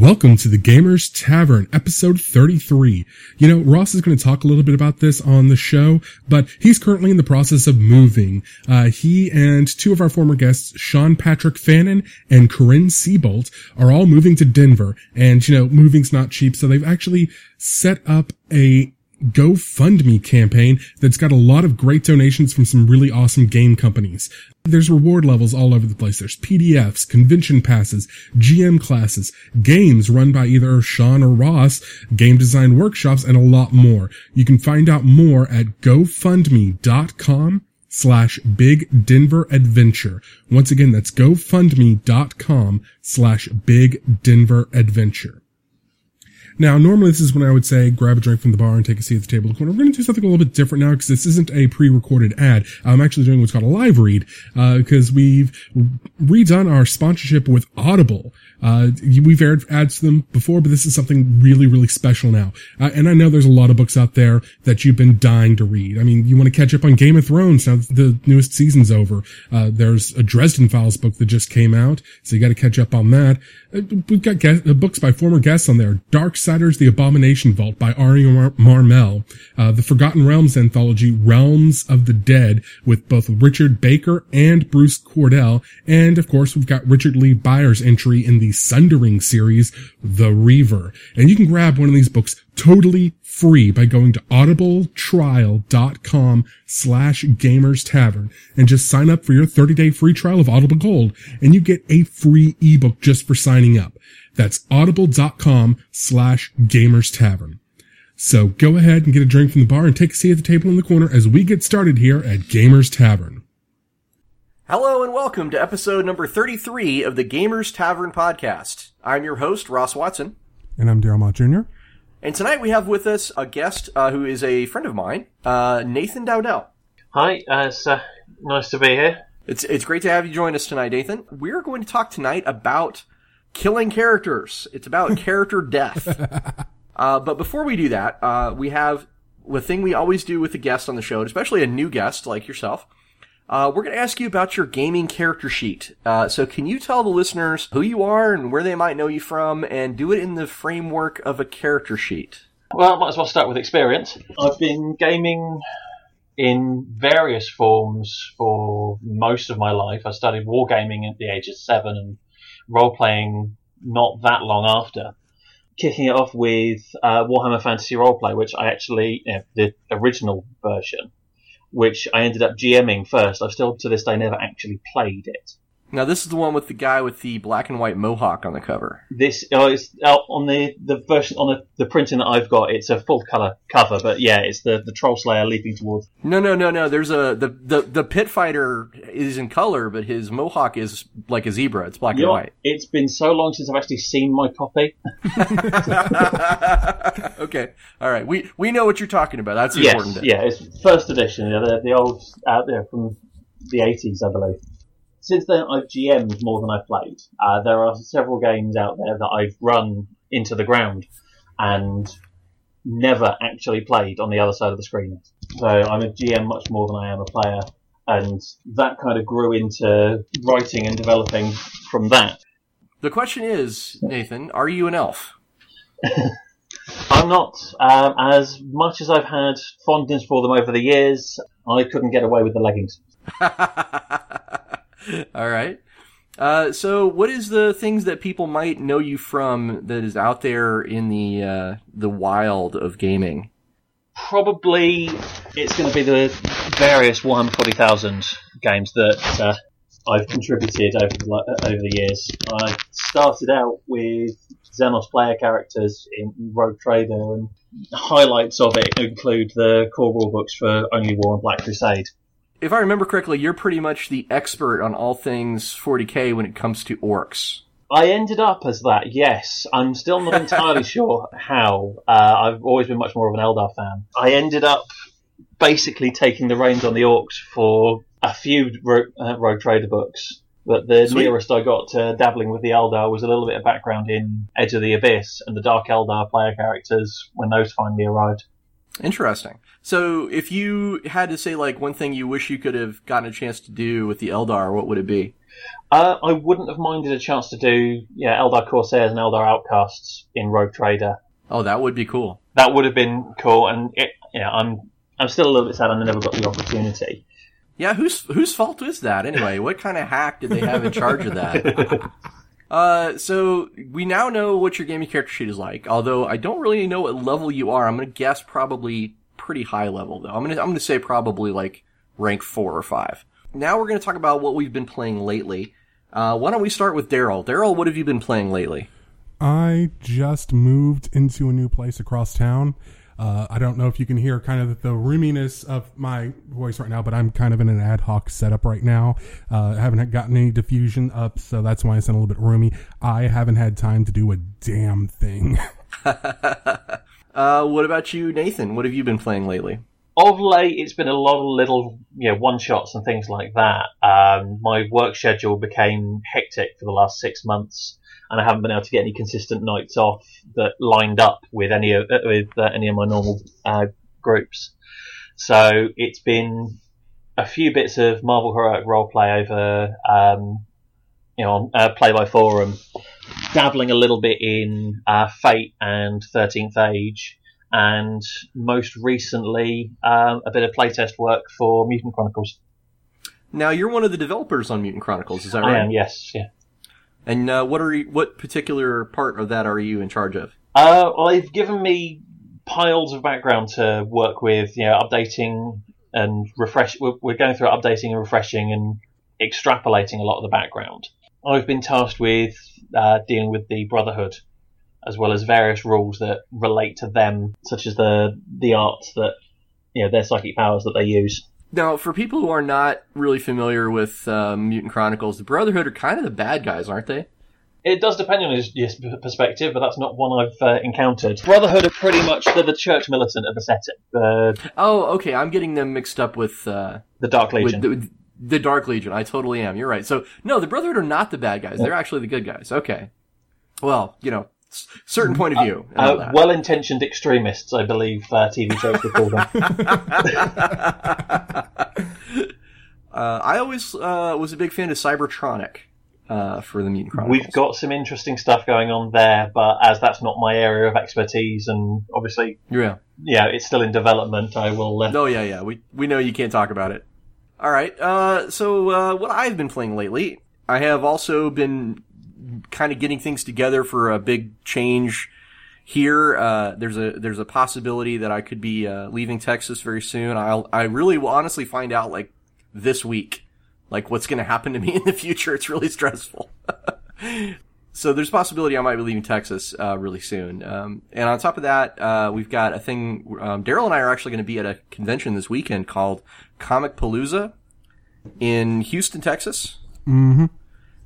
Welcome to the Gamers Tavern, episode 33. You know, Ross is going to talk a little bit about this on the show, but he's currently in the process of moving. He and two of our former guests, Sean Patrick Fannon and Corinne Seabolt, are all moving to Denver. And, you know, moving's not cheap, so they've actually set up a GoFundMe campaign that's got a lot of great donations from some really awesome game companies. There's reward levels all over the place. There's PDFs, convention passes, GM classes, games run by either Sean or Ross, game design workshops, and a lot more. You can find out more at GoFundMe.com/Big Denver Adventure. Once again, that's GoFundMe.com/Big Denver Adventure. Now, normally this is when I would say grab a drink from the bar and take a seat at the table. We're going to do something a little bit different now because this isn't a pre-recorded ad. I'm actually doing what's called a live read because we've redone our sponsorship with Audible. We've aired ads to them before, but this is something really, really special now. And I know there's a lot of books out there that you've been dying to read. I mean, you want to catch up on Game of Thrones now that the newest season's over. There's a Dresden Files book that just came out, so you got to catch up on that. We've got books by former guests on there. Darksiders, The Abomination Vault by Ari Marmel. The Forgotten Realms anthology, Realms of the Dead, with both Richard Baker and Bruce Cordell. And, of course, we've got Richard Lee Byer's entry in the Sundering series, The Reaver. And you can grab one of these books totally free by going to audibletrial.com/Gamers Tavern and just sign up for your 30-day free trial of Audible Gold, and you get a free ebook just for signing up. That's audible.com/Gamers Tavern. So go ahead and get a drink from the bar and take a seat at the table in the corner as we get started here at Gamers Tavern. Hello and welcome to episode number 33 of the Gamers Tavern podcast. I'm your host, Ross Watson. And I'm Daryl Mott Jr. And tonight we have with us a guest who is a friend of mine, Nathan Dowdell. Hi, it's nice to be here. It's great to have you join us tonight, Nathan. We're going to talk tonight about killing characters. It's about character death. But before we do that, we have the thing we always do with the guest on the show, and especially a new guest like yourself. We're going to ask you about your gaming character sheet. So can you tell the listeners who you are and where they might know you from, and do it in the framework of a character sheet? Well, I might as well start with experience. I've been gaming in various forms for most of my life. I started wargaming at the age of 7 and role-playing not that long after. Kicking it off with Warhammer Fantasy Roleplay, which I actually, the original version, which I ended up GMing first. I've still, to this day, never actually played it. Now, this is the one with the guy with the black and white mohawk on the cover. This is on the version on the printing that I've got. It's a full color cover, but yeah, it's the troll slayer leaping towards. No. There's the pit fighter is in color, but his mohawk is like a zebra. It's black and white. It's been so long since I've actually seen my copy. Okay, all right. We know what you're talking about. That's important. Yeah, it's first edition. The old out there from the 80s, I believe. Since then, I've GM'd more than I've played. There are several games out there that I've run into the ground and never actually played on the other side of the screen. So I'm a GM much more than I am a player, and that kind of grew into writing and developing from that. The question is, Nathan, are you an elf? I'm not. As much as I've had fondness for them over the years, I couldn't get away with the leggings. All right. So what is the things that people might know you from that is out there in the wild of gaming? Probably it's going to be the various Warhammer 40,000 games that I've contributed over the years. I started out with Xenos player characters in Rogue Trader, and highlights of it include the core rulebooks for Only War and Black Crusade. If I remember correctly, you're pretty much the expert on all things 40k when it comes to orcs. I ended up as that, yes. I'm still not entirely sure how. I've always been much more of an Eldar fan. I ended up basically taking the reins on the orcs for a few Rogue Trader books, but the nearest I got to dabbling with the Eldar was a little bit of background in Edge of the Abyss and the Dark Eldar player characters when those finally arrived. Interesting. So if you had to say, like, one thing you wish you could have gotten a chance to do with the Eldar, what would it be? I wouldn't have minded a chance to do Eldar Corsairs and Eldar Outcasts in Rogue Trader. Oh, that would be cool. That would have been cool, and I'm still a little bit sad I never got the opportunity. Yeah, whose fault is that anyway? What kind of hack did they have in charge of that? So we now know what your gaming character sheet is like. Although I don't really know what level you are. I'm gonna guess probably pretty high level though. I'm gonna say probably like rank 4 or 5. Now we're gonna talk about what we've been playing lately. Why don't we start with Daryl? Daryl, what have you been playing lately? I just moved into a new place across town. I don't know if you can hear kind of the roominess of my voice right now, but I'm kind of in an ad hoc setup right now. I haven't gotten any diffusion up, so that's why I sound a little bit roomy. I haven't had time to do a damn thing. What about you, Nathan? What have you been playing lately? Of late, it's been a lot of little one-shots and things like that. My work schedule became hectic for the last 6 months. And I haven't been able to get any consistent nights off that lined up with any of my normal groups. So it's been a few bits of Marvel Heroic Roleplay over, Play by Forum, dabbling a little bit in Fate and 13th Age, and most recently a bit of playtest work for Mutant Chronicles. Now, you're one of the developers on Mutant Chronicles, is that right? I am, yes, yeah. And what particular part of that are you in charge of? They've given me piles of background to work with, updating and refresh. We're going through updating and refreshing and extrapolating a lot of the background. I've been tasked with dealing with the Brotherhood, as well as various rules that relate to them, such as the art that their psychic powers that they use. Now, for people who are not really familiar with Mutant Chronicles, the Brotherhood are kind of the bad guys, aren't they? It does depend on your perspective, but that's not one I've encountered. Brotherhood are pretty much the church militant of the setting. Okay, I'm getting them mixed up with... the Dark Legion. With the Dark Legion, I totally am, you're right. So, no, the Brotherhood are not the bad guys, they're actually the good guys, okay. Well, certain point of view. Well-intentioned extremists, I believe TV shows would call them. I always was a big fan of Cybertronic for the Mutant Chronicles. We've got some interesting stuff going on there, but as that's not my area of expertise, and obviously, it's still in development. I will. We know you can't talk about it. All right. So what I've been playing lately, I have also been kind of getting things together for a big change here. There's a possibility that I could be leaving Texas very soon. I really will honestly find out like this week, like what's going to happen to me in the future. It's really stressful. So there's a possibility I might be leaving Texas really soon. And on top of that, we've got a thing. Daryl and I are actually going to be at a convention this weekend called Comic Palooza in Houston, Texas. Mm-hmm.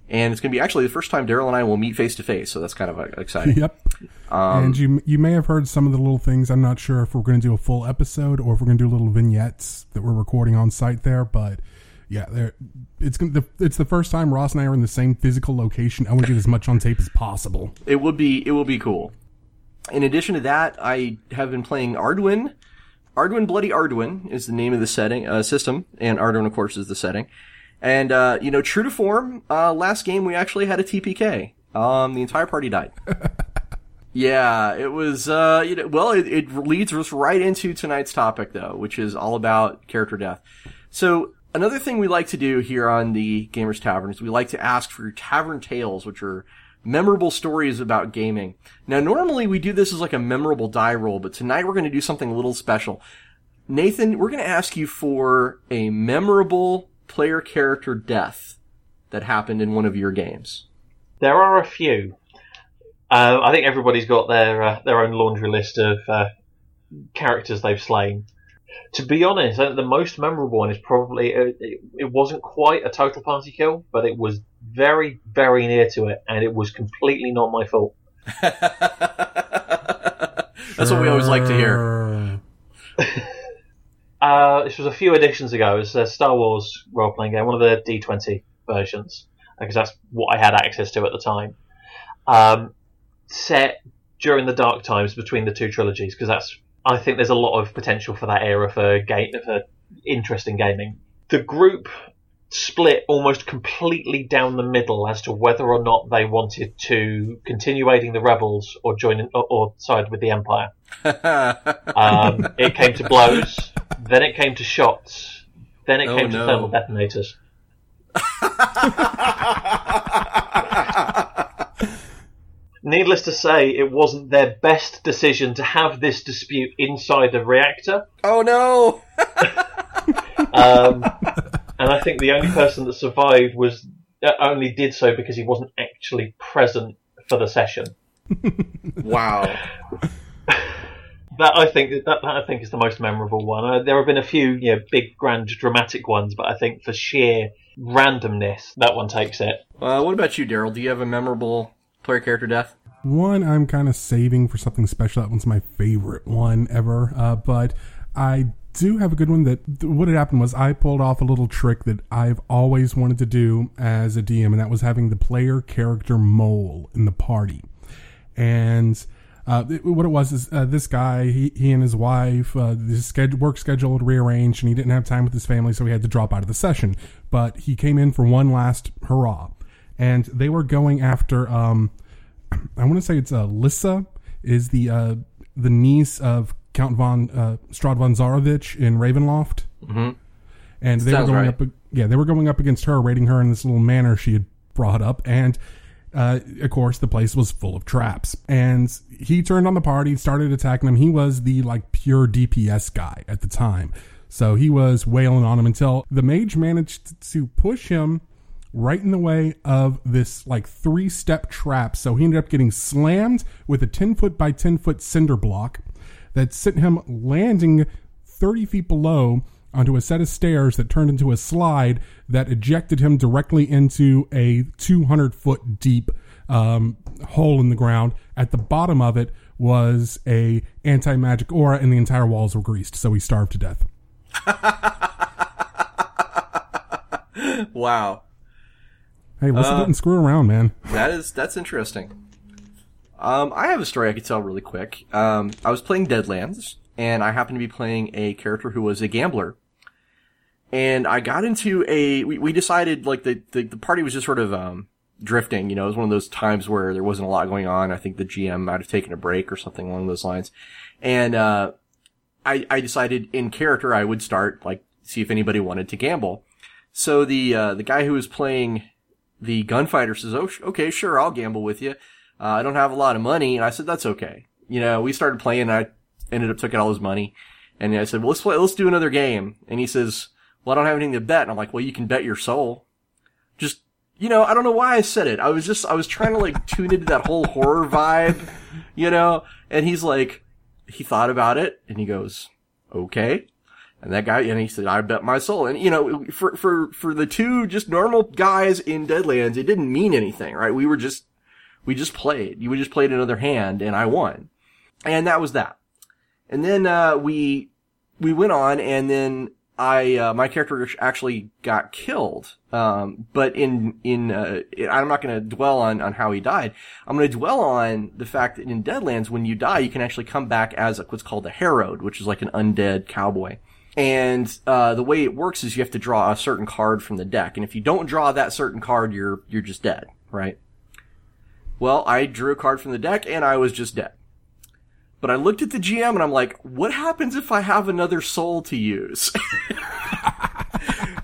And it's going to be actually the first time Daryl and I will meet face-to-face, so that's kind of exciting. Yep. And you may have heard some of the little things. I'm not sure if we're going to do a full episode or if we're going to do little vignettes that we're recording on site there. But, yeah, it's the first time Ross and I are in the same physical location. I want to get as much on tape as possible. It will be cool. In addition to that, I have been playing Arduin. Bloody Arduin is the name of the setting system, and Arduin, of course, is the setting. And, true to form, last game we actually had a TPK. The entire party died. Yeah, it was, it leads us right into tonight's topic, though, which is all about character death. So, another thing we like to do here on the Gamers Tavern is we like to ask for your tavern tales, which are memorable stories about gaming. Now, normally we do this as like a memorable die roll, but tonight we're going to do something a little special. Nathan, we're going to ask you for a memorable player character death that happened in one of your games. There are a few. I think everybody's got their own laundry list of characters they've slain. To be honest, I think the most memorable one is probably it wasn't quite a total party kill, but it was very, very near to it, and it was completely not my fault. That's what we always like to hear. This was a few editions ago. It was a Star Wars role-playing game, one of the D20 versions, because that's what I had access to at the time. Set during the dark times between the two trilogies, because that's I think there's a lot of potential for that era for interest in gaming. The group split almost completely down the middle as to whether or not they wanted to continue aiding the rebels or side with the Empire. It came to blows, then it came to shots, then it came to thermal detonators. Needless to say, it wasn't their best decision to have this dispute inside a reactor. Oh no! And I think the only person that survived only did so because he wasn't actually present for the session. Wow. That I think is the most memorable one. There have been a few, big, grand, dramatic ones, but I think for sheer randomness, that one takes it. What about you, Daryl? Do you have a memorable player character death? One I'm kind of saving for something special. That one's my favorite one ever, but I do have a good one. What had happened was I pulled off a little trick that I've always wanted to do as a DM, and that was having the player character mole in the party. And what it was is this guy, he and his wife, the work schedule had rearranged, and he didn't have time with his family, so he had to drop out of the session. But he came in for one last hurrah, and they were going after, I want to say it's Lissa, is the niece of Count von Strad von Zarovich in Ravenloft, mm-hmm. and they Sounds were going right. up. Yeah, they were going up against her, raiding her in this little manor she had brought up, and of course the place was full of traps. And he turned on the party, started attacking them. He was the pure DPS guy at the time, so he was wailing on him until the mage managed to push him right in the way of this 3-step trap. So he ended up getting slammed with a 10-foot by 10-foot cinder block. That sent him landing 30 feet below onto a set of stairs that turned into a slide that ejected him directly into a 200-foot deep hole in the ground. At the bottom of it was a anti-magic aura, and the entire walls were greased, so he starved to death. Wow. Hey, listen, didn't screw around, man. That's interesting. I have a story I could tell really quick. I was playing Deadlands, and I happened to be playing a character who was a gambler. And I got into we decided, the party was just sort of drifting, it was one of those times where there wasn't a lot going on. I think the GM might have taken a break or something along those lines. And I decided in character I would start, see if anybody wanted to gamble. So the guy who was playing the gunfighter says, "Oh, okay, sure, I'll gamble with you. I don't have a lot of money," and I said, "That's okay." We started playing, and I ended up taking all his money. And I said, "Well, let's do another game." And he says, "Well, I don't have anything to bet." And I'm like, "Well, you can bet your soul." Just, I don't know why I said it. I was trying to tune into that whole horror vibe, and he's he thought about it and he goes, "Okay." And that guy, and he said, "I bet my soul." And, for the two just normal guys in Deadlands, it didn't mean anything, right? We just played. You just played another hand, and I won. And that was that. And then we went on, and then my character actually got killed. But I'm not going to dwell on how he died. I'm going to dwell on the fact that in Deadlands, when you die, you can actually come back as what's called a Harrowed, which is an undead cowboy. And the way it works is you have to draw a certain card from the deck. And if you don't draw that certain card, you're just dead, right? Well, I drew a card from the deck, and I was just dead. But I looked at the GM, and I'm like, "What happens if I have another soul to use?"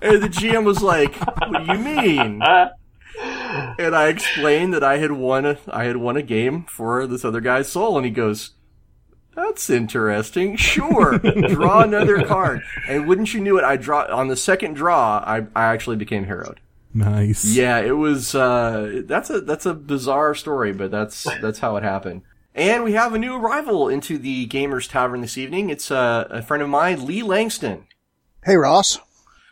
And the GM was like, "What do you mean?" And I explained that I had won a game for this other guy's soul, and he goes, "That's interesting. Sure, draw another card." And wouldn't you know it, on the second draw, I actually became Harrowed. Nice. Yeah, it was, that's a bizarre story, but that's how it happened. And we have a new arrival into the Gamers Tavern this evening. It's, a friend of mine, Lee Langston. Hey, Ross.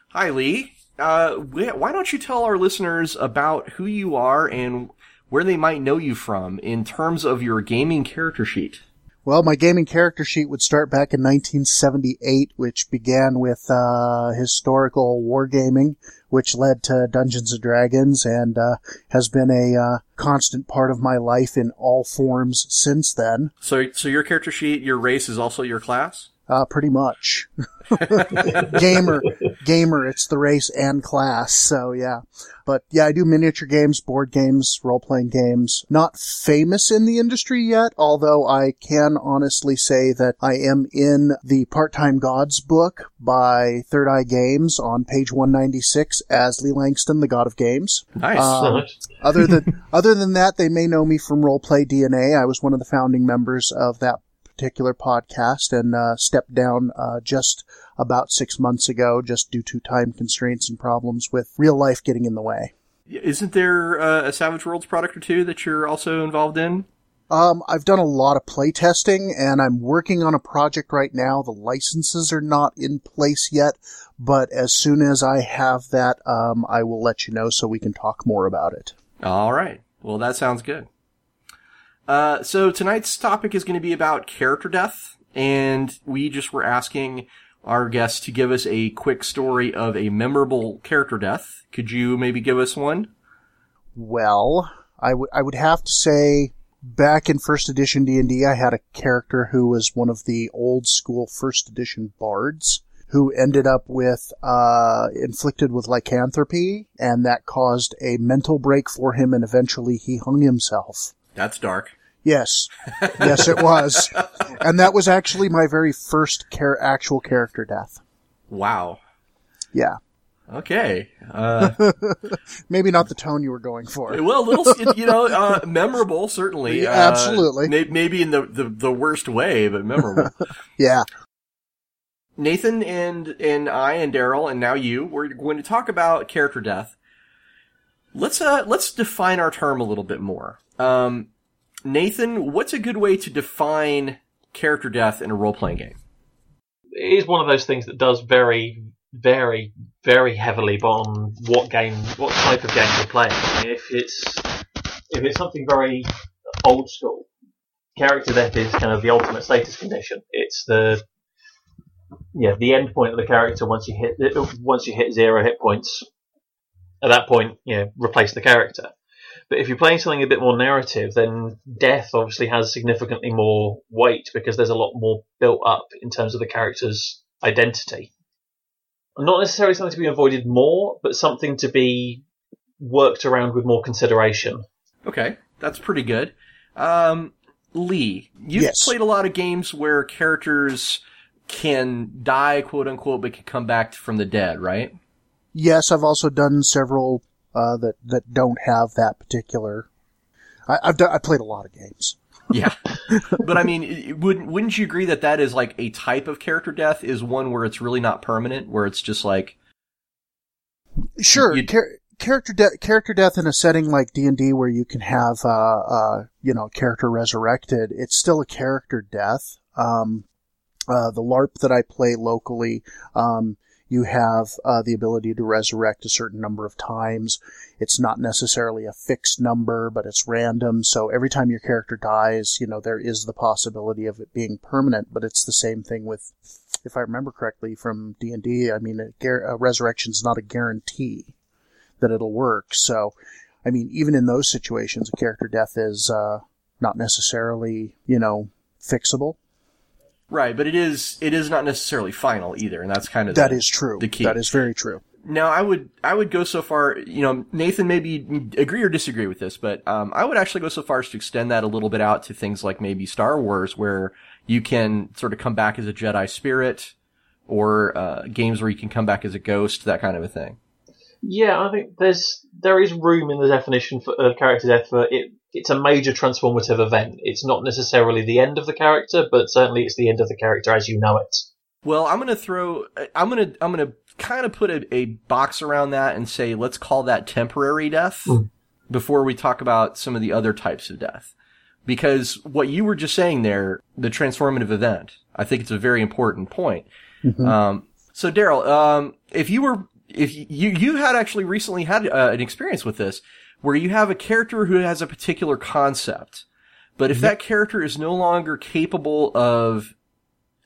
Hi, Lee. Why don't you tell our listeners about who you are and where they might know you from in terms of your gaming character sheet? Well, my gaming character sheet would start back in 1978, which began with historical wargaming, which led to Dungeons & Dragons, and has been a constant part of my life in all forms since then. So your character sheet, your race is also your class? Pretty much. Gamer, it's the race and class, so yeah. But yeah, I do miniature games, board games, role-playing games. Not famous in the industry yet, although I can honestly say that I am in the Part-Time Gods book by Third Eye Games on page 196 as Lee Langston, the God of Games. Nice. Other than that, they may know me from Roleplay DNA. I was one of the founding members of that particular podcast and stepped down just about 6 months ago just due to time constraints and problems with real life getting in the way. Isn't there a Savage Worlds product or two that you're also involved in? I've done a lot of playtesting, and I'm working on a project right now. The licenses are not in place yet, but as soon as I have that, I will let you know so we can talk more about it. All right. Well, that sounds good. So tonight's topic is going to be about character death, and we just were asking our guests to give us a quick story of a memorable character death. Could you maybe give us one? Well, I would have to say back in First Edition D&D, I had a character who was one of the old school First Edition bards who ended up with, inflicted with lycanthropy, and that caused a mental break for him, and eventually he hung himself. That's dark. Yes. Yes, it was. And that was actually my very first actual character death. Wow. Yeah. Okay. Maybe not the tone you were going for. Well, memorable, certainly. Yeah, absolutely. Maybe in the worst way, but memorable. Yeah. Nathan and I and Daryl and now you, we're going to talk about character death. Let's define our term a little bit more. Nathan, what's a good way to define character death in a role-playing game? It is one of those things that does vary very, very heavily on what type of game you're playing. I mean, if it's something very old school, character death is kind of the ultimate status condition. It's the end point of the character once you hit 0 hit points. At that point, replace the character. But if you're playing something a bit more narrative, then death obviously has significantly more weight because there's a lot more built up in terms of the character's identity. Not necessarily something to be avoided more, but something to be worked around with more consideration. Okay, that's pretty good. Lee, you've played a lot of games where characters can die, quote-unquote, but can come back from the dead, right? Yes, I've also done several that don't have that particular. I played a lot of games. Yeah, but I mean, wouldn't you agree that is like a type of character death is one where it's really not permanent, where it's just like. Sure, character death in a setting like D&D where you can have character resurrected. It's still a character death. The LARP that I play locally. You have the ability to resurrect a certain number of times. It's not necessarily a fixed number, but it's random. So every time your character dies, there is the possibility of it being permanent. But it's the same thing with, if I remember correctly from D&D, I mean, a resurrection's not a guarantee that it'll work. So, I mean, even in those situations, a character death is not necessarily, fixable. Right, but it is not necessarily final either, and that's kind of that is true. The key. That is very true. Now, I would go so far, Nathan, maybe agree or disagree with this, but I would actually go so far as to extend that a little bit out to things like maybe Star Wars, where you can sort of come back as a Jedi spirit, or games where you can come back as a ghost, that kind of a thing. Yeah, I think there is room in the definition of character death for it. It's a major transformative event. It's not necessarily the end of the character, but certainly it's the end of the character as you know it. Well, I'm gonna kind of put a box around that and say let's call that temporary death before we talk about some of the other types of death, because what you were just saying there, the transformative event, I think it's a very important point. Mm-hmm. So Daryl, if you had actually recently had an experience with this, where you have a character who has a particular concept, But if that character is no longer capable of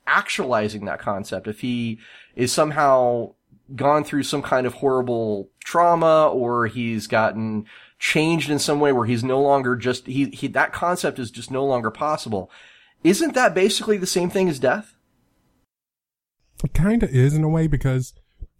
actualizing that concept, if he is somehow gone through some kind of horrible trauma, or he's gotten changed in some way where he's no longer just, that concept is just no longer possible. Isn't that basically the same thing as death? It kind of is in a way, because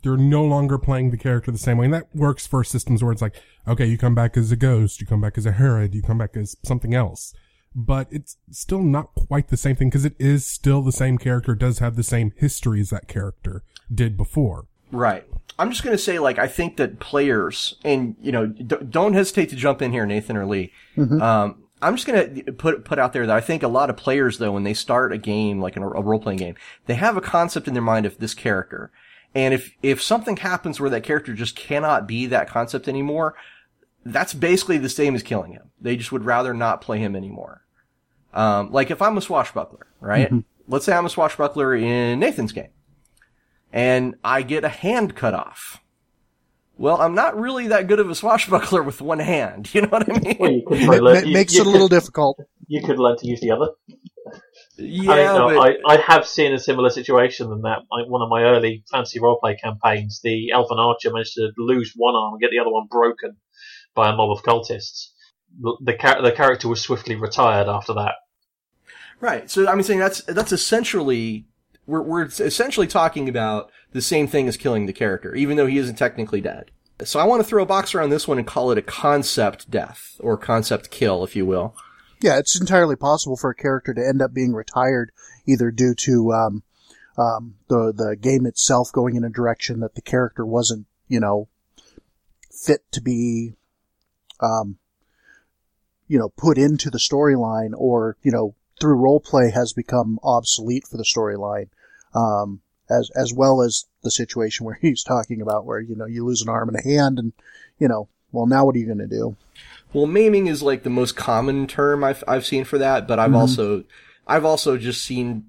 you're no longer playing the character the same way. And that works for systems where it's like, okay, you come back as a ghost, you come back as a herald, you come back as something else. But it's still not quite the same thing, because it is still the same character, does have the same history as that character did before. Right. I'm just going to say, like, I think that players, and, you know, don't hesitate to jump in here, Nathan or Lee. Mm-hmm. I'm just going to put out there that I think a lot of players, though, when they start a game, like a role-playing game, they have a concept in their mind of this character. And if something happens where that character just cannot be that concept anymore, that's basically the same as killing him. They just would rather not play him anymore. Like if I'm a swashbuckler, right? Mm-hmm. Let's say I'm a swashbuckler in Nathan's game. And I get a hand cut off. Well, I'm not really that good of a swashbuckler with one hand. You know what I mean? Well, it makes it a little difficult. You could learn to use the other. Yeah, I have seen a similar situation than that. One of my early fantasy roleplay campaigns, the Elven Archer managed to lose one arm and get the other one broken by a mob of cultists. The character was swiftly retired after that. Right. So I'm saying that's essentially... We're essentially talking about the same thing as killing the character, even though he isn't technically dead. So I want to throw a box around this one and call it a concept death, or concept kill, if you will. Yeah, it's entirely possible for a character to end up being retired, either due to the game itself going in a direction that the character wasn't, you know, fit to be, you know, put into the storyline, or, you know, through roleplay has become obsolete for the storyline, as well as the situation where he's talking about where, you know, you lose an arm and a hand and, you know, well, now what are you going to do? Well, maiming is like the most common term I've seen for that, but I've mm-hmm. also just seen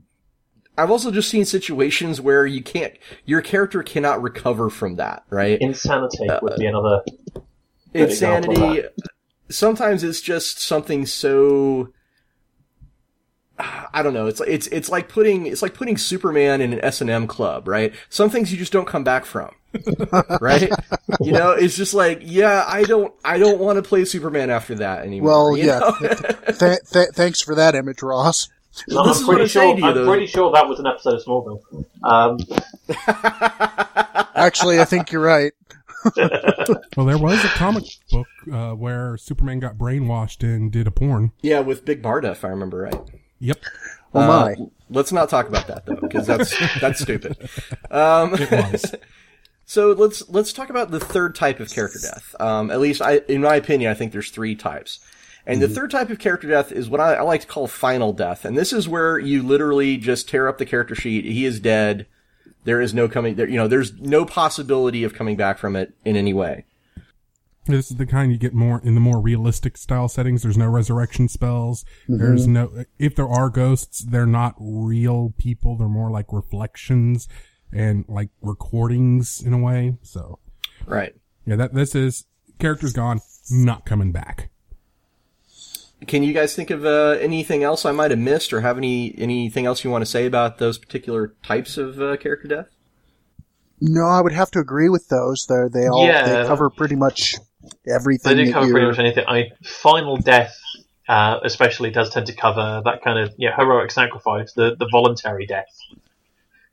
situations where you can't, your character cannot recover from that, right? Insanity would be another insanity. Sometimes it's just something so, I don't know. It's like putting Superman in an S&M club, right? Some things you just don't come back from, right? You know, it's just like, yeah, I don't want to play Superman after that anymore. Well, yeah. Thanks for that image, Ross. No, I'm pretty sure that was an episode of Smallville. Actually, I think you're right. Well, there was a comic book where Superman got brainwashed and did a porn. Yeah, with Big Barda, if I remember right. Yep. Oh my. Let's not talk about that though, because that's stupid. So let's talk about the third type of character death. At least in my opinion, I think there's three types. And the third type of character death is what I like to call final death. And this is where you literally just tear up the character sheet. He is dead. There is no coming there. You know, there's no possibility of coming back from it in any way. This is the kind you get more in the more realistic style settings. There's no resurrection spells. Mm-hmm. There's no, if there are ghosts, they're not real people. They're more like reflections and like recordings in a way. So, right. Yeah, this is character's gone, not coming back. Can you guys think of anything else I might have missed, or have anything else you want to say about those particular types of character death? No, I would have to agree with those. They cover pretty much everything. They do cover pretty much anything. Final death, especially, does tend to cover that kind of heroic sacrifice, the voluntary death.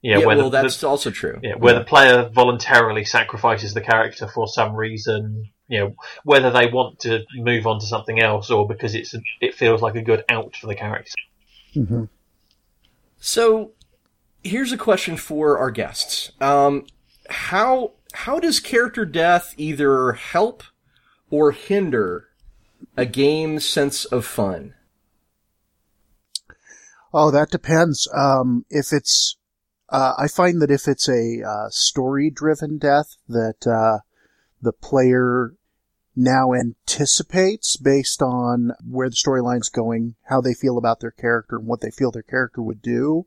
That's also true. Yeah, where the player voluntarily sacrifices the character for some reason. You know, whether they want to move on to something else or because it feels like a good out for the character. Mm-hmm. So, here's a question for our guests. How does character death either help or hinder a game's sense of fun? Oh, that depends. If it's, I find that if it's a story-driven death that the player now anticipates based on where the storyline's going, how they feel about their character and what they feel their character would do,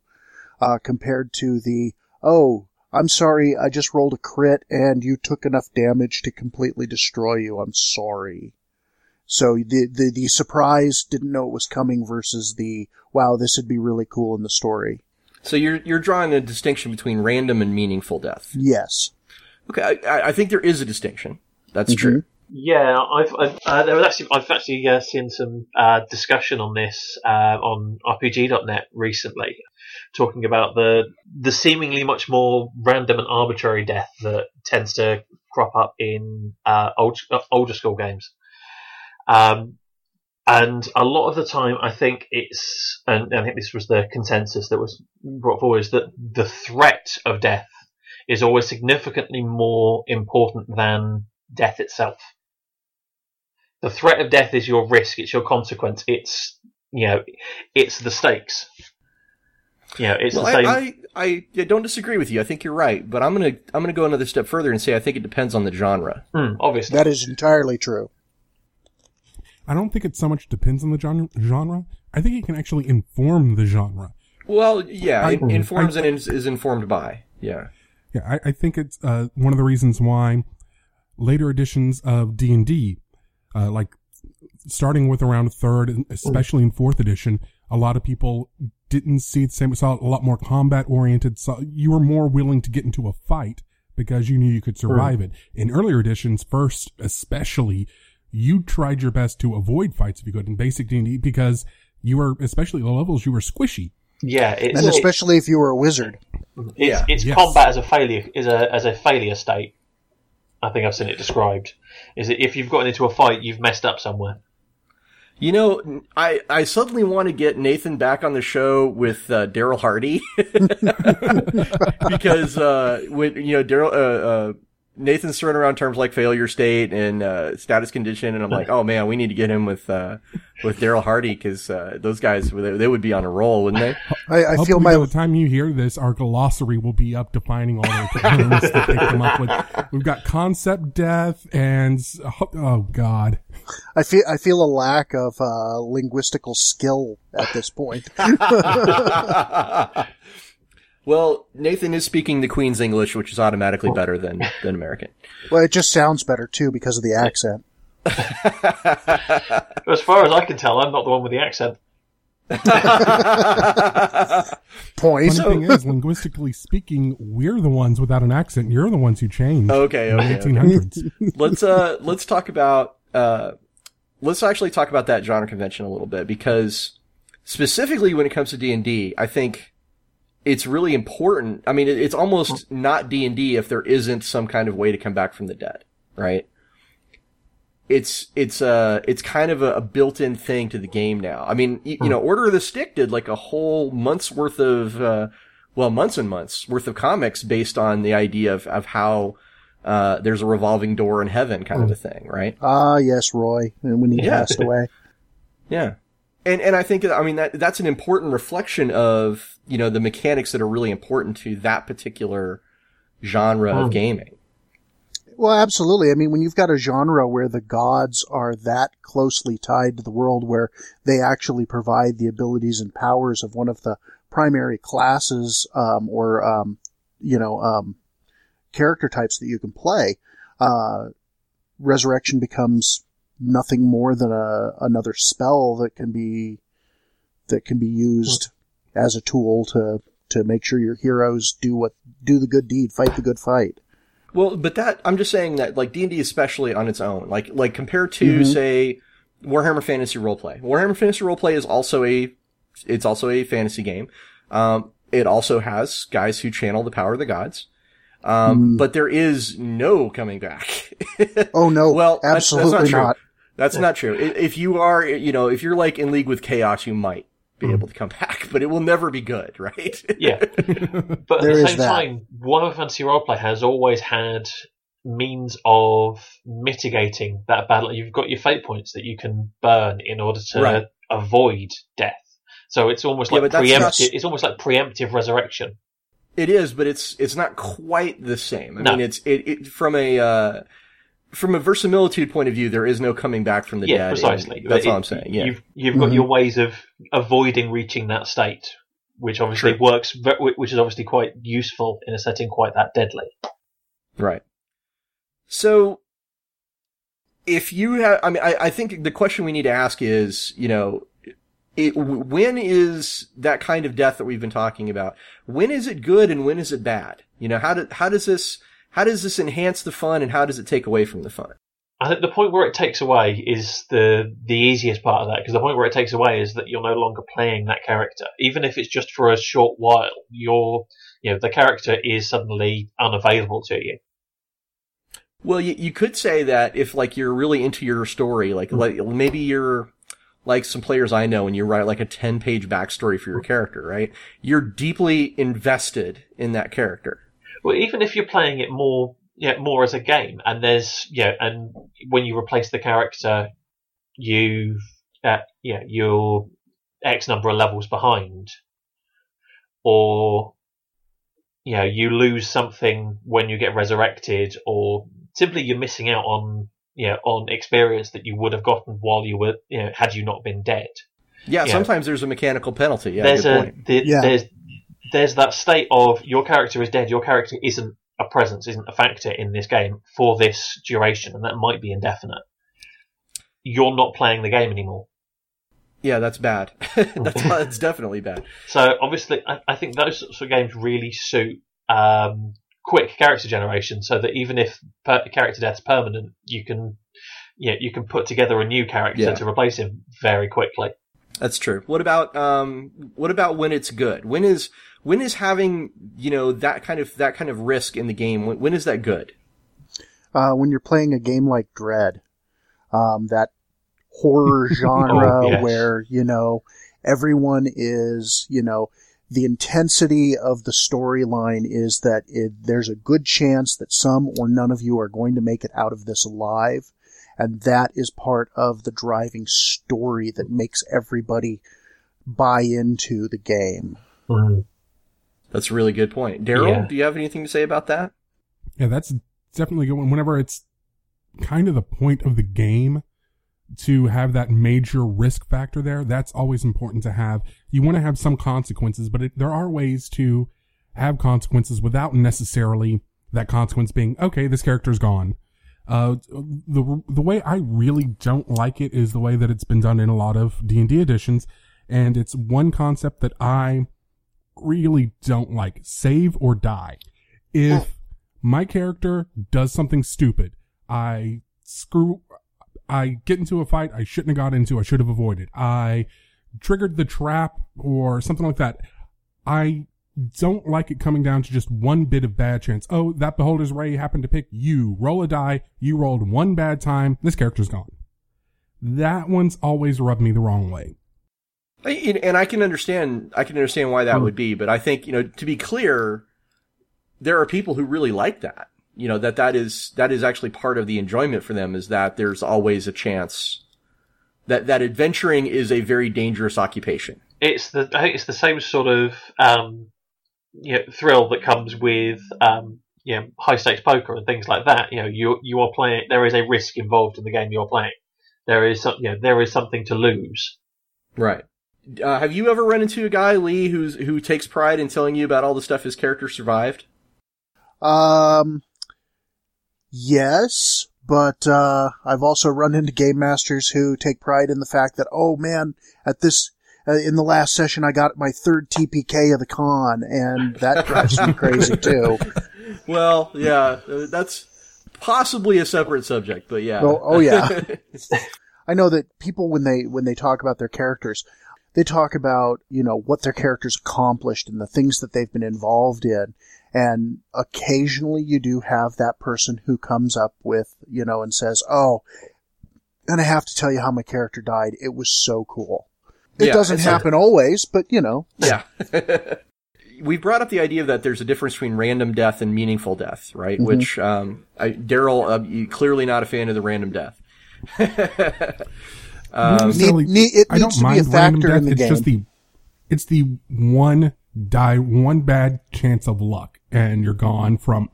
compared to the, oh, I'm sorry, I just rolled a crit and you took enough damage to completely destroy you, I'm sorry. So the surprise, didn't know it was coming, versus the, wow, this would be really cool in the story. So you're drawing a distinction between random and meaningful death. Yes. Okay, I think there is a distinction. That's true. Yeah, I've actually seen some discussion on this on RPG.net recently, talking about the seemingly much more random and arbitrary death that tends to crop up in older school games. And a lot of the time, I think it's, and I think this was the consensus that was brought forward, is that the threat of death is always significantly more important than death itself. The threat of death is your risk, it's your consequence, it's, you know, it's the stakes. You know, it's the same. I don't disagree with you. I think you're right, but I'm gonna go another step further and say I think it depends on the genre. Obviously, that is entirely true. I don't think it so much depends on the genre. I think it can actually inform the genre. Well, yeah, it informs and is informed by. Yeah. Yeah, I think it's one of the reasons why later editions of D&D, like starting with around third, and especially in fourth edition, a lot of people didn't see the same, saw a lot more combat-oriented. So you were more willing to get into a fight because you knew you could survive it. In earlier editions, first especially, you tried your best to avoid fights if you could in basic D&D because you were, especially low levels, you were squishy. Yeah, and especially if you were a wizard. It's combat as a failure failure state. I think I've seen it described. Is that if you've gotten into a fight, you've messed up somewhere. You know, I suddenly want to get Nathan back on the show with Daryl Hardy because Nathan's throwing around terms like failure state and status condition, and I'm like, oh man, we need to get him with Daryl Hardy because those guys they would be on a roll, wouldn't they? I feel by the time you hear this, our glossary will be up defining all the terms that they come up with. We've got concept death and oh god, I feel a lack of linguistical skill at this point. Well, Nathan is speaking the Queen's English, which is automatically better than American. Well, it just sounds better, too, because of the accent. As far as I can tell, I'm not the one with the accent. Point. The thing is, linguistically speaking, we're the ones without an accent. You're the ones who changed. Okay. In the 1800s. Let's actually talk about that genre convention a little bit, because specifically when it comes to D&D, I think it's really important. I mean, it's almost not D&D if there isn't some kind of way to come back from the dead, right? It's kind of a built-in thing to the game now. I mean, you know, Order of the Stick did like a whole month's worth of, months and months worth of comics based on the idea of how, there's a revolving door in heaven kind of a thing, right? Ah, yes, Roy, when he passed away. Yeah. And I think, I mean, that's an important reflection of, you know, the mechanics that are really important to that particular genre of gaming. Well, absolutely. I mean, when you've got a genre where the gods are that closely tied to the world, where they actually provide the abilities and powers of one of the primary classes, character types that you can play, resurrection becomes nothing more than another spell that can be used as a tool to make sure your heroes do the good deed, fight the good fight. Well, but that I'm just saying that like D&D especially on its own, like compared to say Warhammer Fantasy Roleplay. Warhammer Fantasy Roleplay is also a fantasy game. It also has guys who channel the power of the gods. But there is no coming back. Oh no! Well, absolutely that's not. That's not true. If you are, you know, if you're like in league with chaos, you might be able to come back, but it will never be good, right? Yeah. But at the same time, Warhammer Fantasy Roleplay has always had means of mitigating that battle. You've got your fate points that you can burn in order to avoid death. So it's almost like preemptive. It's almost like preemptive resurrection. It is, but it's not quite the same. I mean, it's from a verisimilitude point of view, there is no coming back from the dead. Precisely. That's all I'm saying. Yeah. You've got your ways of avoiding reaching that state, which obviously works, which is obviously quite useful in a setting quite that deadly. Right. So if you have, I mean, I think the question we need to ask is, you know, when is that kind of death that we've been talking about? When is it good and when is it bad? You know, how does this enhance the fun and how does it take away from the fun? I think the point where it takes away is the easiest part of that, because the point where it takes away is that you're no longer playing that character, even if it's just for a short while. The character is suddenly unavailable to you. Well, you could say that if like you're really into your story, like maybe you're like some players I know, and you write like a 10-page backstory for your character, right? You're deeply invested in that character. Well, even if you're playing it more as a game, and and when you replace the character, you're X number of levels behind, or you lose something when you get resurrected, or simply you're missing out on experience that you would have gotten while you were, had you not been dead. Yeah, sometimes there's a mechanical penalty. Yeah, there's that state of your character is dead, your character isn't a presence, isn't a factor in this game for this duration, and that might be indefinite. You're not playing the game anymore. Yeah, that's bad. That's definitely bad. So obviously, I think those sorts of games really suit quick character generation, so that even if character death's permanent, you can put together a new character to replace him very quickly. That's true. What about when it's good? When is having that kind of risk in the game? When is that good? When you're playing a game like Dread, that horror genre where everyone is the intensity of the storyline is that there's a good chance that some or none of you are going to make it out of this alive, and that is part of the driving story that makes everybody buy into the game. Mm-hmm. That's a really good point. Daryl, do you have anything to say about that? Yeah, that's definitely a good one. Whenever it's kind of the point of the game to have that major risk factor there, that's always important to have. You want to have some consequences, but there are ways to have consequences without necessarily that consequence being, okay, this character's gone. The way I really don't like it is the way that it's been done in a lot of D&D editions, and it's one concept that I really don't like. Save or die. If my character does something stupid, I get into a fight I shouldn't have got into, I should have avoided, I triggered the trap or something like that, I don't like it coming down to just one bit of bad chance. Oh, that Beholder's Ray happened to pick you. Roll a die. You rolled one bad time. This character's gone. That one's always rubbed me the wrong way. And I can understand why that would be, but I think, to be clear, there are people who really like that. That is actually part of the enjoyment for them, is that there's always a chance that adventuring is a very dangerous occupation. I think it's the same sort of thrill that comes with high stakes poker and things like that. You are playing. There is a risk involved in the game you're playing. There is something to lose. Right. Have you ever run into a guy, Lee, who takes pride in telling you about all the stuff his character survived? Yes, but I've also run into game masters who take pride in the fact that, oh man, at this. In the last session, I got my third TPK of the con, and that drives me crazy, too. Well, yeah, that's possibly a separate subject, but yeah. Oh yeah. I know that people, when they talk about their characters, they talk about, what their characters accomplished and the things that they've been involved in, and occasionally you do have that person who comes up with, and says, oh, and I have to tell you how my character died. It was so cool. It doesn't happen always, but Yeah. We brought up the idea that there's a difference between random death and meaningful death, right? Mm-hmm. Which, Daryl, you're clearly not a fan of the random death. It needs to be a factor in the game. It's the one die, one bad chance of luck, and you're gone from...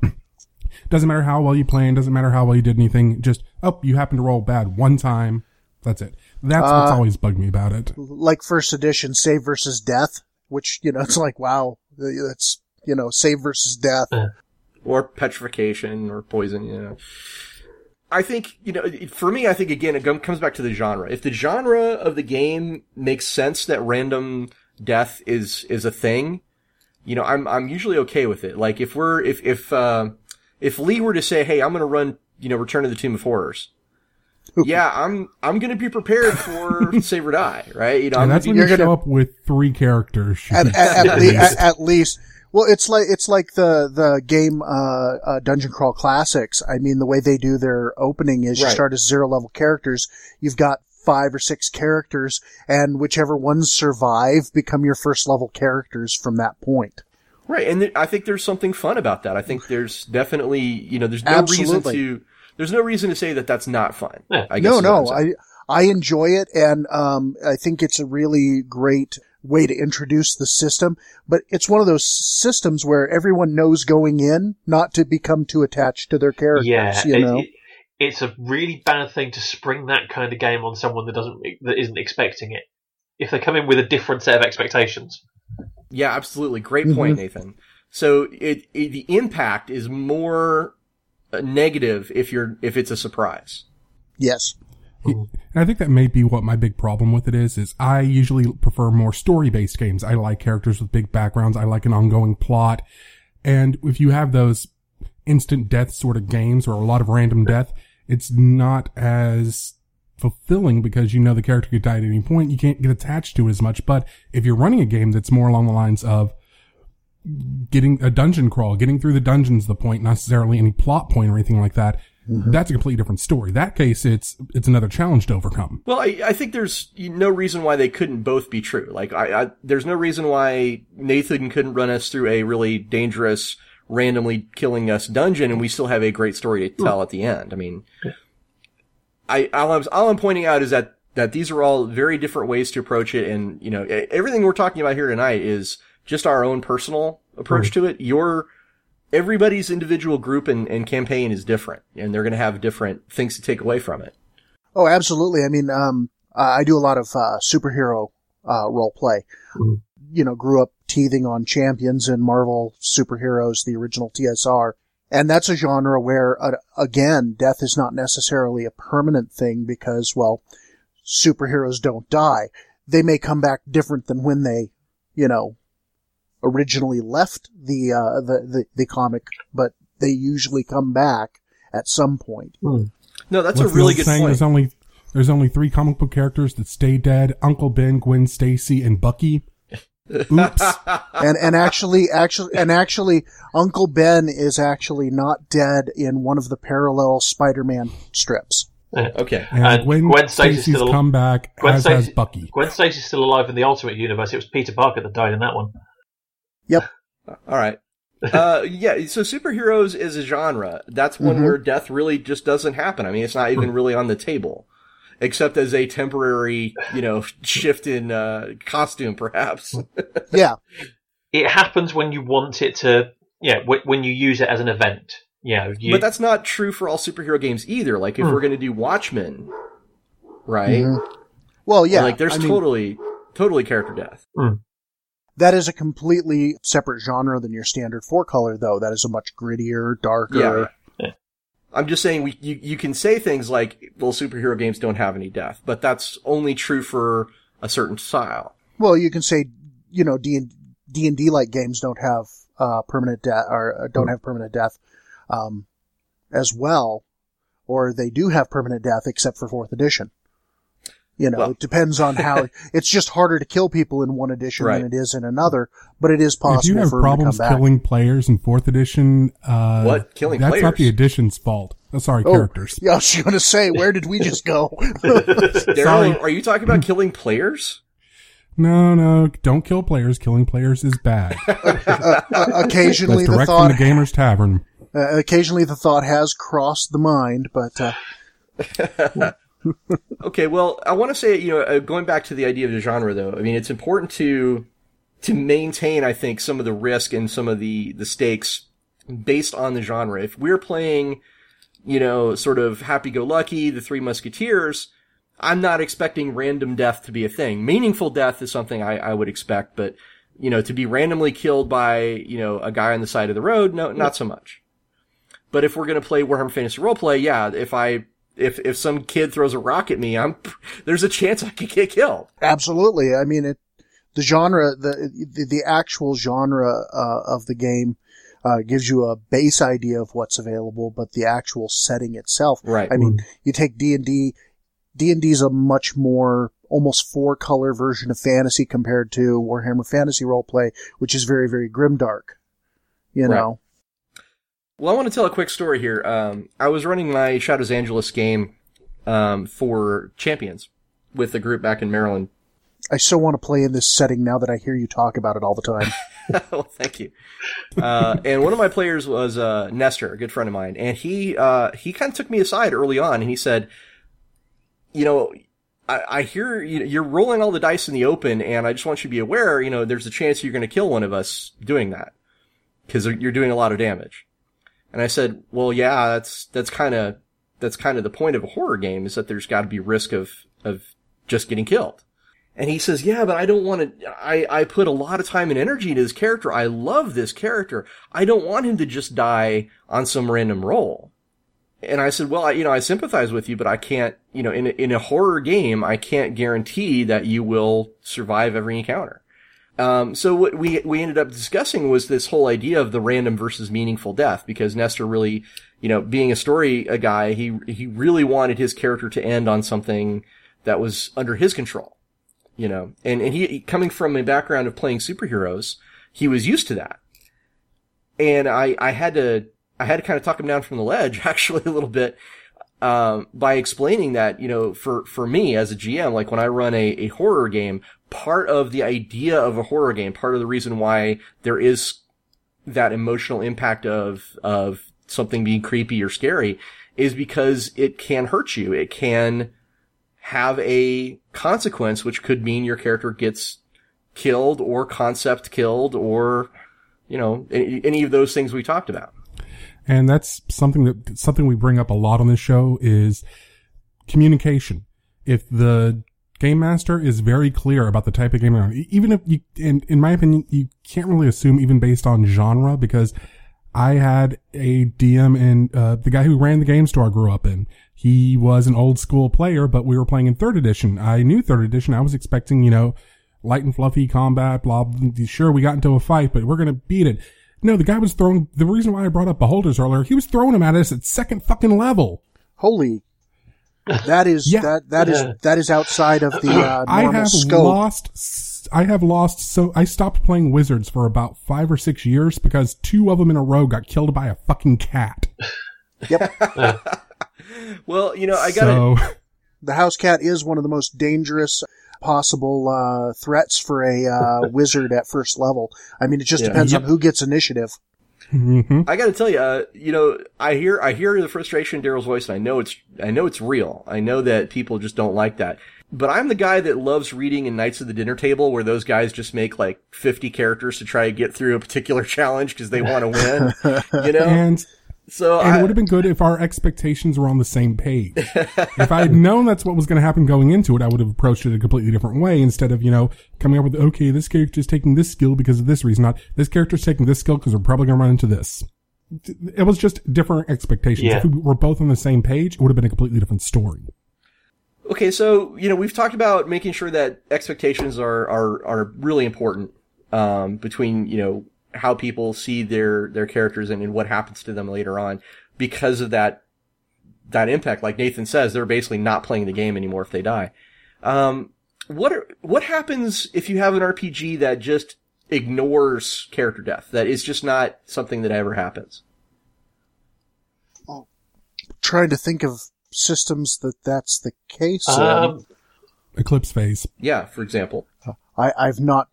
Doesn't matter how well you planned, doesn't matter how well you did anything, just, you happened to roll bad one time, that's it. That's what's always bugged me about it. Like first edition, save versus death, which, it's like, wow, that's, save versus death. Or petrification or poison, I think, you know, for me, I think, again, it comes back to the genre. If the genre of the game makes sense that random death is a thing, you know, I'm usually okay with it. Like, if Lee were to say, hey, I'm going to run, you know, Return of the Tomb of Horrors. Yeah, I'm going to be prepared for Save or Die, right? You know, and that's when you're going to show up with three characters. At least. Well, it's like the game, Dungeon Crawl Classics. I mean, the way they do their opening is you start as 0-level characters. You've got 5 or 6 characters, and whichever ones survive become your first level characters from that point. Right. And I think there's something fun about that. I think there's definitely, you know, there's no reason to say that that's not fun. I guess I enjoy it. And, I think it's a really great way to introduce the system, but it's one of those systems where everyone knows going in not to become too attached to their characters. Yeah, you know? It's a really bad thing to spring that kind of game on someone that isn't expecting it. If they come in with a different set of expectations. Yeah, absolutely. Great point, Nathan. So the impact is more negative if it's a surprise. Yes. And I think that may be what my big problem with it is I usually prefer more story-based games. I like characters with big backgrounds. I like an ongoing plot. And if you have those instant death sort of games or a lot of random death, it's not as fulfilling because you know the character could die at any point. You can't get attached to it as much. But if you're running a game that's more along the lines of getting a dungeon crawl, getting through the dungeons to the point, not necessarily any plot point or anything like that, that's a completely different story. In that case, it's another challenge to overcome. Well, I think there's no reason why they couldn't both be true. Like, there's no reason why Nathan couldn't run us through a really dangerous, randomly killing us dungeon, and we still have a great story to tell at the end. I mean, all I'm pointing out is that these are all very different ways to approach it, and, you know, everything we're talking about here tonight is just our own personal approach to it. Everybody's individual group and campaign is different, and they're going to have different things to take away from it. Oh, absolutely. I mean, I do a lot of superhero role play. You know, grew up teething on Champions and Marvel superheroes, the original TSR. And that's a genre where, again, death is not necessarily a permanent thing because, well, superheroes don't die. They may come back different than when they, you know, originally left the comic, but they usually come back at some point. No, that's a really good point. There's only 3 comic book characters that stay dead: Uncle Ben, Gwen Stacy, and Bucky. Oops. and actually Uncle Ben is actually not dead in one of the parallel Spider-Man strips. Okay. And Gwen Stacy's still come back as Bucky. Gwen Stacy's still alive in the Ultimate Universe. It was Peter Parker that died in that one. Yep. All right. So superheroes is a genre. That's one where death really just doesn't happen. I mean, it's not even really on the table, except as a temporary, you know, shift in costume, perhaps. Yeah. It happens when you want it to, when you use it as an event. Yeah. But that's not true for all superhero games either. Like, if we're going to do Watchmen, right? Well, yeah. Like, there's totally character death. That is a completely separate genre than your standard 4-color, though. That is a much grittier, darker... Yeah. I'm just saying you can say things like, well, superhero games don't have any death, but that's only true for a certain style. Well, you can say, you know, D&D-like games don't have permanent death, or don't have permanent death as well, or they do have permanent death except for 4th edition. You know, it depends on how... It's just harder to kill people in one edition than it is in another, but it is possible for them to come back. If you have problems killing players in 4th edition... what? Killing players? That's not the edition's fault. Oh, sorry, characters. Yeah, I was going to say, where did we just go? Daryl, are you talking about killing players? No, don't kill players. Killing players is bad. Occasionally the thought... That's direct from the Gamer's Tavern. Occasionally the thought has crossed the mind, but... Okay, well, I want to say, you know, going back to the idea of the genre, though, I mean, it's important to maintain, I think, some of the risk and some of the stakes based on the genre. If we're playing, you know, sort of happy-go-lucky, the Three Musketeers, I'm not expecting random death to be a thing. Meaningful death is something I would expect, but, you know, to be randomly killed by, you know, a guy on the side of the road, no, not so much. But if we're going to play Warhammer Fantasy Roleplay, yeah, if some kid throws a rock at me, there's a chance I could get killed. Absolutely. I mean, the genre, the actual genre of the game gives you a base idea of what's available, but the actual setting itself. Right. I mean, you take D&D. D&D is a much more almost four-color version of fantasy compared to Warhammer Fantasy Roleplay, which is very, very grimdark, you know. Right. Well, I want to tell a quick story here. I was running my Shadows Angelus game for Champions with a group back in Maryland. I so want to play in this setting now that I hear you talk about it all the time. Well, thank you. And one of my players was Nestor, a good friend of mine, and he kind of took me aside early on, and he said, you know, I hear you're rolling all the dice in the open, and I just want you to be aware, you know, there's a chance you're going to kill one of us doing that, because you're doing a lot of damage. And I said, well, yeah, that's kind of the point of a horror game, is that there's got to be risk of just getting killed. And he says, yeah, but I don't want to, I put a lot of time and energy into this character. I love this character. I don't want him to just die on some random roll. And I said, well, I sympathize with you, but I can't, you know, in a horror game, I can't guarantee that you will survive every encounter. So what we ended up discussing was this whole idea of the random versus meaningful death, because Nestor really, you know, being a story guy, he really wanted his character to end on something that was under his control, you know, and he, coming from a background of playing superheroes, he was used to that. And I had to kind of talk him down from the ledge, actually, a little bit, by explaining that, you know, for me as a GM, like when I run a horror game, part of the idea of a horror game, part of the reason why there is that emotional impact of something being creepy or scary is because it can hurt you. It can have a consequence, which could mean your character gets killed or concept killed or, you know, any of those things we talked about. And that's something we bring up a lot on this show is communication. If the game master is very clear about the type of game, even if you, in my opinion, you can't really assume even based on genre, because I had a DM and the guy who ran the game store I grew up in. He was an old school player, but we were playing in 3rd edition. I knew 3rd edition. I was expecting, you know, light and fluffy combat, blah, blah, blah. Sure, we got into a fight, but we're going to beat it. No, the guy was throwing, the reason why I brought up Beholders earlier, he was throwing them at us at second fucking level. Holy. That is, yeah. that is outside of the, normal scope. I stopped playing Wizards for about 5 or 6 years because 2 of them in a row got killed by a fucking cat. Yep. Well, you know, the house cat is one of the most dangerous possible threats for a wizard at first level. I mean, it just depends on who gets initiative. Mm-hmm. I got to tell you, you know, I hear the frustration in Daryl's voice, and I know it's real. I know that people just don't like that. But I'm the guy that loves reading in Knights of the Dinner Table, where those guys just make like 50 characters to try to get through a particular challenge because they want to win. You know. And it would have been good if our expectations were on the same page. If I had known that's what was going to happen going into it, I would have approached it a completely different way instead of, you know, coming up with, okay, this character's taking this skill because of this reason, not this character's taking this skill because we're probably going to run into this. It was just different expectations. Yeah. If we were both on the same page, it would have been a completely different story. Okay, so, you know, we've talked about making sure that expectations are really important between, you know, how people see their characters and what happens to them later on because of that impact. Like Nathan says, they're basically not playing the game anymore if they die. What happens if you have an RPG that just ignores character death? That is just not something that ever happens. Well, trying to think of systems that's the case. Eclipse Phase. Yeah, for example. I've not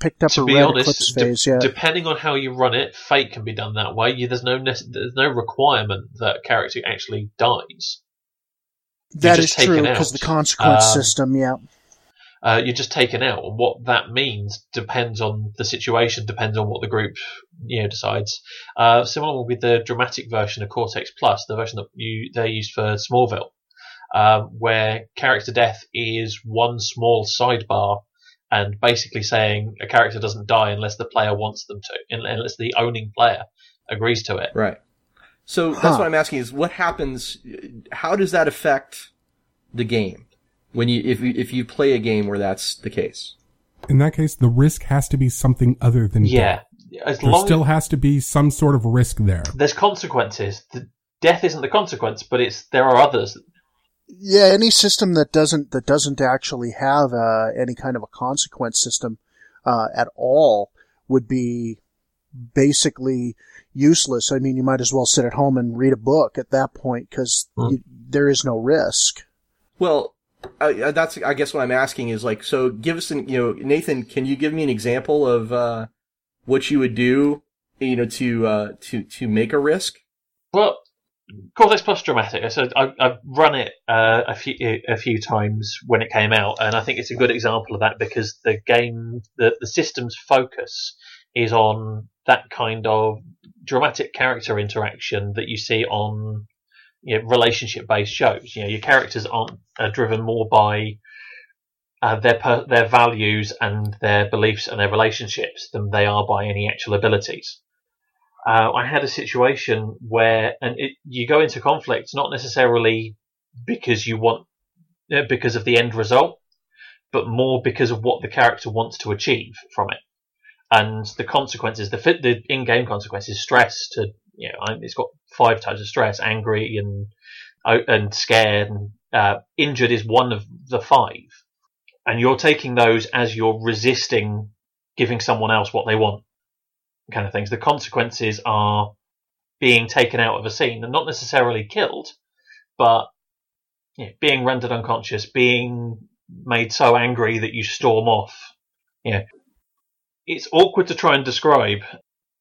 picked up Eclipse Phase yet. Depending on how you run it, Fate can be done that way. There's no requirement that a character actually dies. That is true, because the consequence system, yeah. You're just taken out, and what that means depends on the situation, depends on what the group, you know, decides. Similar will be the dramatic version of Cortex Plus, the version that they used for Smallville, where character death is one small sidebar. And basically saying a character doesn't die unless the player wants them to, unless the owning player agrees to it. Right. So that's what I'm asking is what happens, how does that affect the game when you, if you play a game where that's the case? In that case, the risk has to be something other than death. There still has to be some sort of risk there. There's consequences. Death isn't the consequence, but there are others. Yeah, any system that doesn't actually have any kind of a consequence system at all would be basically useless. I mean, you might as well sit at home and read a book at that point because there is no risk. Well, that's I guess what I'm asking is like, so give us Nathan, can you give me an example of what you would do, to make a risk? Well, Cortex Plus dramatic. So I've run it a few times when it came out, and I think it's a good example of that because the game, the system's focus is on that kind of dramatic character interaction that you see on relationship-based shows. Your characters aren't driven more by their values and their beliefs and their relationships than they are by any actual abilities. I had a situation where, you go into conflict not necessarily because you want, because of the end result, but more because of what the character wants to achieve from it, and the consequences, the in-game consequences, stress to, it's got 5 types of stress: angry and scared, and injured is one of the 5, and you're taking those as you're resisting giving someone else what they want. Kind of things. The consequences are being taken out of a scene and not necessarily killed, but being rendered unconscious, being made so angry that you storm off. It's awkward to try and describe,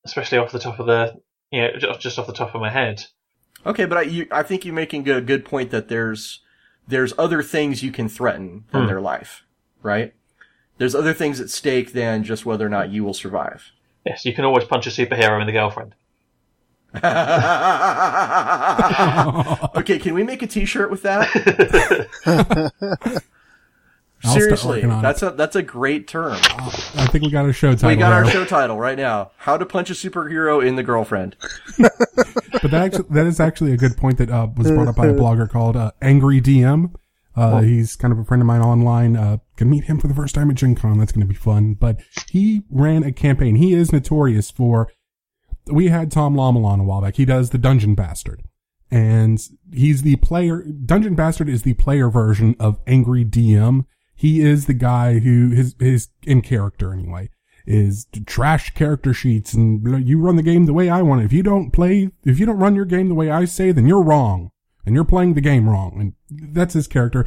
especially off the top of just off the top of my head. Okay, but I think you're making a good point that there's other things you can threaten from their life, right? There's other things at stake than just whether or not you will survive. Yes, you can always punch a superhero in the girlfriend. Okay, can we make a t-shirt with that? Seriously, that's a great term. I think we got our show title. Our show title right now. How to punch a superhero in the girlfriend. But that is actually a good point that was brought up by a blogger called Angry DM. He's kind of a friend of mine online. Can meet him for the first time at Gen Con. That's going to be fun. But he ran a campaign. He is notorious for, we had Tom Lomelon a while back. He does the Dungeon Bastard, and he's the player. Dungeon Bastard is the player version of Angry DM. He is the guy who his in character anyway is trash character sheets. And you run the game the way I want it. If you don't run your game the way I say, then you're wrong. And you're playing the game wrong. And that's his character.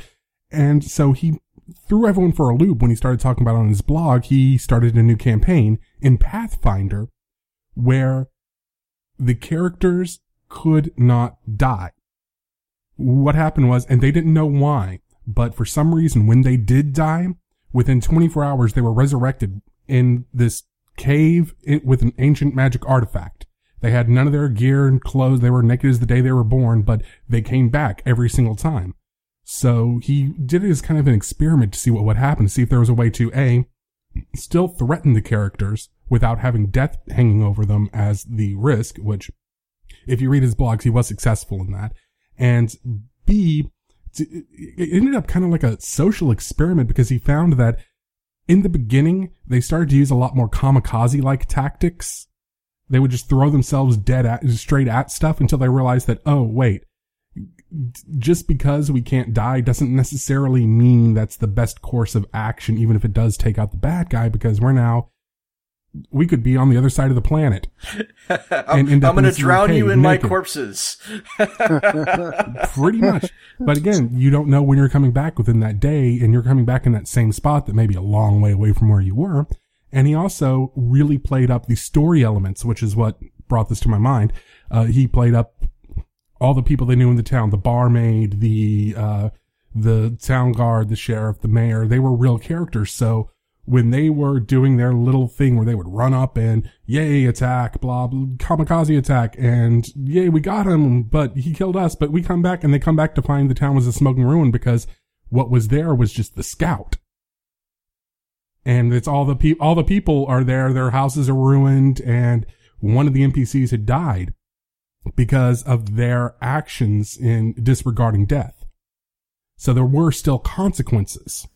And so he threw everyone for a loop when he started talking about it on his blog. He started a new campaign in Pathfinder where the characters could not die. What happened was, and they didn't know why, but for some reason when they did die, within 24 hours they were resurrected in this cave with an ancient magic artifact. They had none of their gear and clothes. They were naked as the day they were born, but they came back every single time. So he did it as kind of an experiment to see what would happen, see if there was a way to, A, still threaten the characters without having death hanging over them as the risk, which, if you read his blogs, he was successful in that. And B, it ended up kind of like a social experiment because he found that in the beginning, they started to use a lot more kamikaze-like tactics. They would just throw themselves straight at stuff until they realized that, oh, wait, just because we can't die doesn't necessarily mean that's the best course of action, even if it does take out the bad guy, because we could be on the other side of the planet. I'm going to drown you in naked. My corpses. Pretty much. But again, you don't know when you're coming back within that day, and you're coming back in that same spot that may be a long way away from where you were. And he also really played up the story elements, which is what brought this to my mind. He played up all the people they knew in the town, the barmaid, the town guard, the sheriff, the mayor. They were real characters. So when they were doing their little thing where they would run up and, yay, attack, blah, blah, kamikaze attack, and yay, we got him, but he killed us, but we come back, and they come back to find the town was a smoking ruin because what was there was just the scout. And it's all the people are there, their houses are ruined, and one of the NPCs had died. because of their actions in disregarding death. So there were still consequences.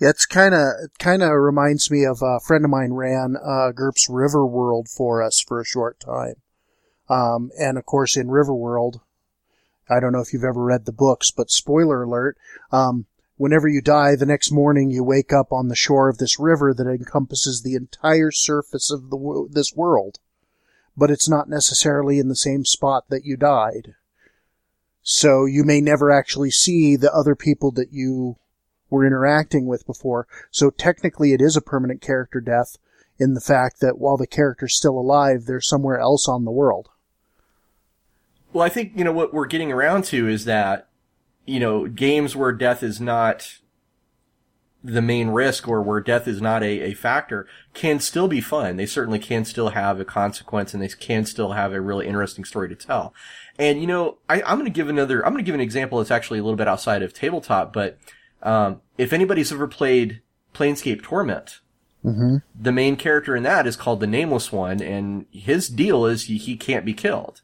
Yeah, it's kind of reminds me of a friend of mine ran GURPS Riverworld for us for a short time. And of course in Riverworld, I don't know if you've ever read the books, but spoiler alert, whenever you die, the next morning you wake up on the shore of this river that encompasses the entire surface of this world. But it's not necessarily in the same spot that you died. So you may never actually see the other people that you were interacting with before. So technically it is a permanent character death in the fact that while the character's still alive, they're somewhere else on the world. Well, I think, what we're getting around to is that, games where death is not the main risk or where death is not a factor can still be fun. They certainly can still have a consequence and they can still have a really interesting story to tell. And, I'm going to give an example that's actually a little bit outside of tabletop, but, if anybody's ever played Planescape Torment, mm-hmm. the main character in that is called the Nameless One, and his deal is he can't be killed.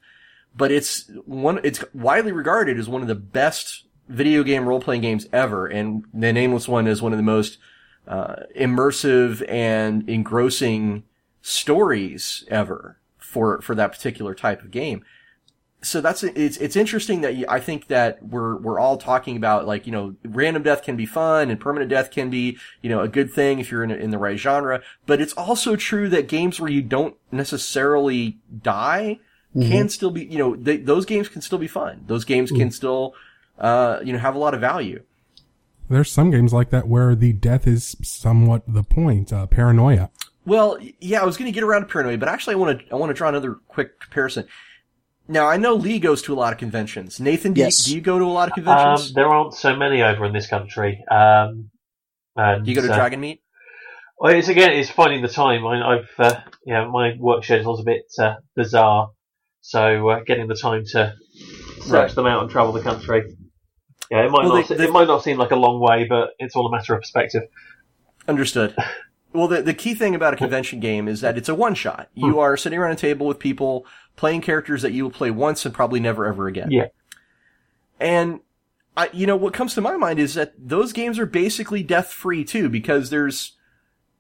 But it's widely regarded as one of the best video game role-playing games ever, and the Nameless One is one of the most immersive and engrossing stories ever for that particular type of game. So it's interesting that I think that we're all talking about, like, random death can be fun and permanent death can be, a good thing if you're in the right genre. But it's also true that games where you don't necessarily die mm-hmm. can still be, those games can still be fun. Those games can still, have a lot of value. There's some games like that where the death is somewhat the point, Paranoia. Well, yeah, I was going to get around to Paranoia, but actually I want to draw another quick comparison. Now, I know Lee goes to a lot of conventions. Nathan, yes. Do you go to a lot of conventions? There aren't so many over in this country. Do you go to Dragon Meet? Well, it's finding the time. I've my work schedule's a bit bizarre, so getting the time to search them out and travel the country. Yeah, it might not seem like a long way, but it's all a matter of perspective. Understood. Well, the key thing about a convention game is that it's a one-shot. You are sitting around a table with people playing characters that you will play once and probably never, ever again. Yeah. And, what comes to my mind is that those games are basically death-free, too, because there's,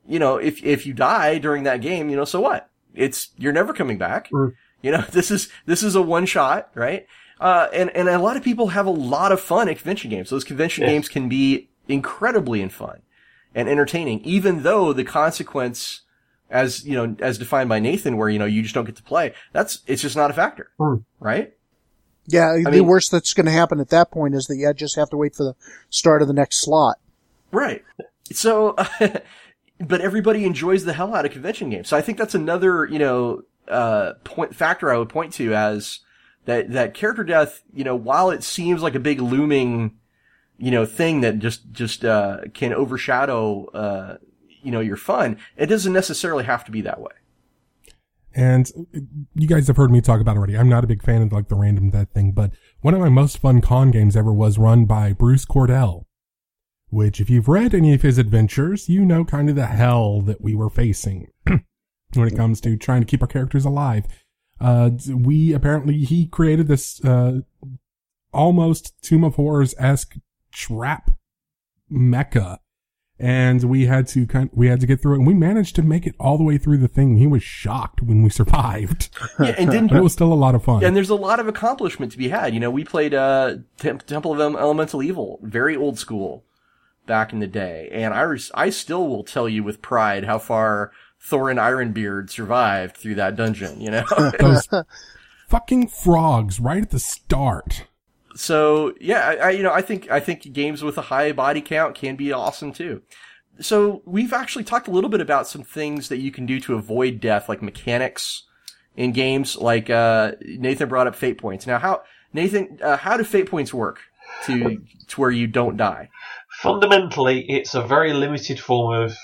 if you die during that game, so what? You're never coming back. Mm. This is a one-shot, right? And a lot of people have a lot of fun at convention games. Those convention games can be incredibly fun and entertaining, even though the consequence, as as defined by Nathan, where you just don't get to play, it's just not a factor, right? Yeah, the worst that's going to happen at that point is that you just have to wait for the start of the next slot, right? So, but everybody enjoys the hell out of convention games. So I think that's another factor I would point to as that character death. While it seems like a big looming thing that just can overshadow, your fun, it doesn't necessarily have to be that way. And you guys have heard me talk about it already. I'm not a big fan of the random death thing, but one of my most fun con games ever was run by Bruce Cordell, which if you've read any of his adventures, kind of the hell that we were facing when it comes to trying to keep our characters alive. He created this, almost Tomb of Horrors-esque trap mecca, and we had to get through it, and we managed to make it all the way through the thing. He was shocked when we survived. Yeah, and but it was still a lot of fun. And there's a lot of accomplishment to be had. We played Temple of Elemental Evil, very old school back in the day, and I still will tell you with pride how far Thorin Ironbeard survived through that dungeon. Those fucking frogs right at the start. So, yeah, I think games with a high body count can be awesome too. So we've actually talked a little bit about some things that you can do to avoid death, like mechanics in games, like, Nathan brought up fate points. Now, Nathan, how do fate points work to where you don't die? Fundamentally, it's a very limited form of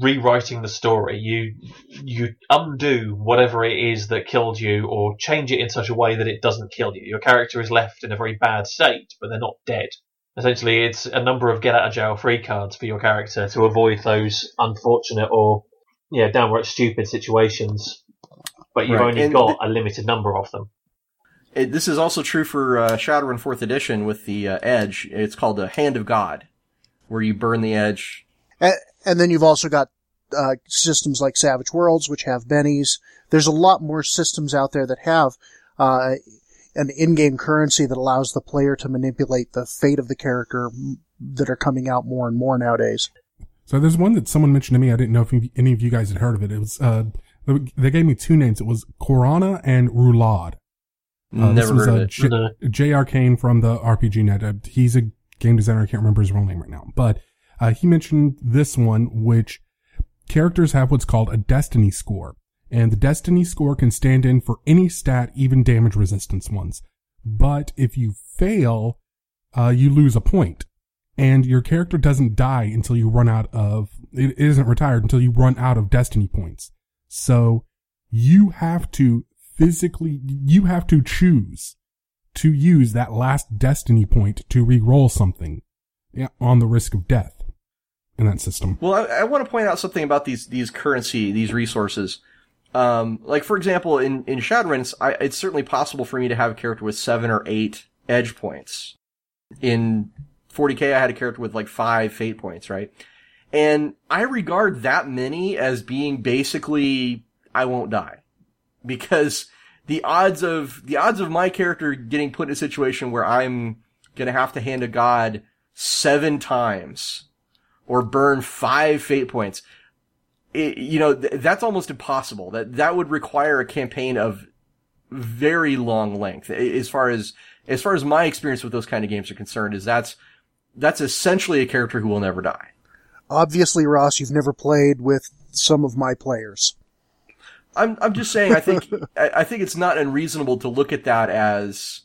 rewriting the story. You undo whatever it is that killed you or change it in such a way that it doesn't kill you. Your character is left in a very bad state, but they're not dead. Essentially, it's a number of get-out-of-jail-free cards for your character to avoid those unfortunate or downright stupid situations, but you've only got a limited number of them. This is also true for Shadowrun 4th Edition with the Edge. It's called the Hand of God, where you burn the Edge. And then you've also got systems like Savage Worlds, which have bennies. There's a lot more systems out there that have an in-game currency that allows the player to manipulate the fate of the character that are coming out more and more nowadays. So there's one that someone mentioned to me. I didn't know if any of you guys had heard of it. It was they gave me two names. It was Corana and Roulade. Never heard of it. J.R. Kane from the RPG Net. He's a game designer. I can't remember his real name right now. But he mentioned this one, which characters have what's called a Destiny score. And the Destiny score can stand in for any stat, even damage resistance ones. But if you fail, you lose a point. And your character doesn't die until you run out of... It isn't retired until you run out of Destiny points. So you have to... Physically, you have to choose to use that last Destiny point to re-roll something on the risk of death in that system. Well, I want to point out something about these currency, these resources. Like, for example, in Shadowrun, it's certainly possible for me to have a character with 7 or 8 edge points. In 40K, I had a character with like 5 fate points, right? And I regard that many as being basically, I won't die. Because the odds of my character getting put in a situation where I'm gonna have to hand a god 7 times or burn 5 fate points, that's almost impossible. That would require a campaign of very long length. As far as my experience with those kind of games are concerned, is that's essentially a character who will never die. Obviously, Ross, you've never played with some of my players. I'm just saying, I think it's not unreasonable to look at that as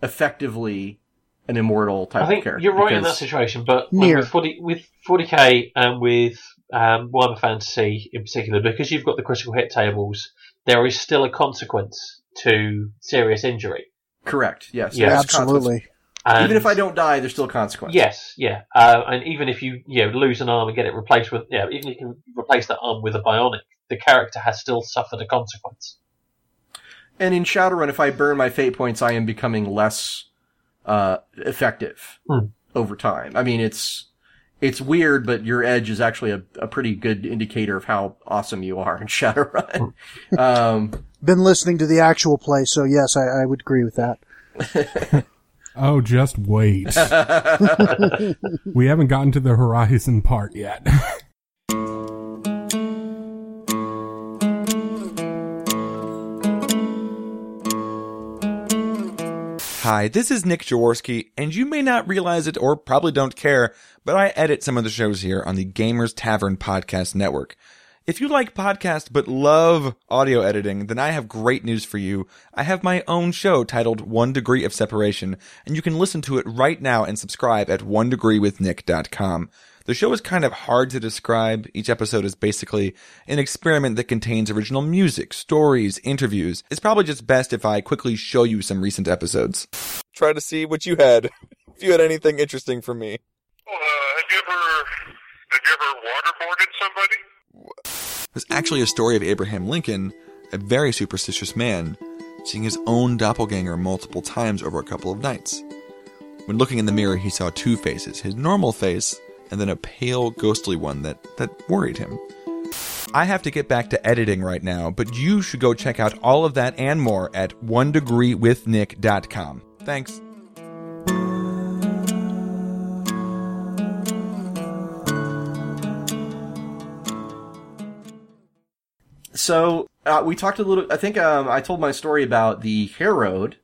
effectively an immortal type of character. I think you're right in that situation, but like with 40K and with Warhammer Fantasy in particular, because you've got the critical hit tables, there is still a consequence to serious injury. Correct, yes. Yeah, absolutely. Even if I don't die, there's still a consequence. Yes, yeah. And even if you lose an arm and get it replaced with... Yeah, even if you can replace that arm with a bionic, the character has still suffered a consequence. And in Shadowrun, if I burn my fate points, I am becoming less effective over time. I mean, it's weird, but your edge is actually a pretty good indicator of how awesome you are in Shadowrun. Been listening to the actual play, so yes, I would agree with that. Oh, just wait. We haven't gotten to the Horizon part yet. Hi, this is Nick Jaworski, and you may not realize it or probably don't care, but I edit some of the shows here on the Gamers Tavern Podcast Network. If you like podcasts but love audio editing, then I have great news for you. I have my own show titled 1 Degree of Separation, and you can listen to it right now and subscribe at 1degreewithnick.com. The show is kind of hard to describe. Each episode is basically an experiment that contains original music, stories, interviews. It's probably just best if I quickly show you some recent episodes. Try to see what you had, if you had anything interesting for me. Well, have you ever waterboarded somebody? There's actually a story of Abraham Lincoln, a very superstitious man, seeing his own doppelganger multiple times over a couple of nights. When looking in the mirror, he saw two faces, his normal face, and then a pale, ghostly one that worried him. I have to get back to editing right now, but you should go check out all of that and more at 1degreewithnick.com. Thanks. So, we talked a little, I think, I told my story about the Harrowed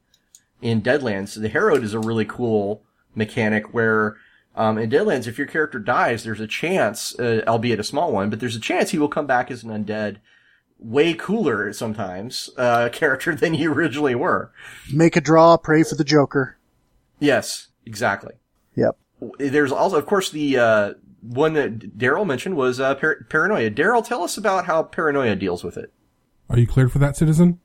in Deadlands. The Harrowed is a really cool mechanic where, in Deadlands, if your character dies, there's a chance, albeit a small one, but there's a chance he will come back as an undead, way cooler sometimes, character than you originally were. Make a draw, pray for the Joker. Yes, exactly. Yep. There's also, of course, the, one that Daryl mentioned was Paranoia. Daryl, tell us about how Paranoia deals with it. Are you cleared for that, citizen?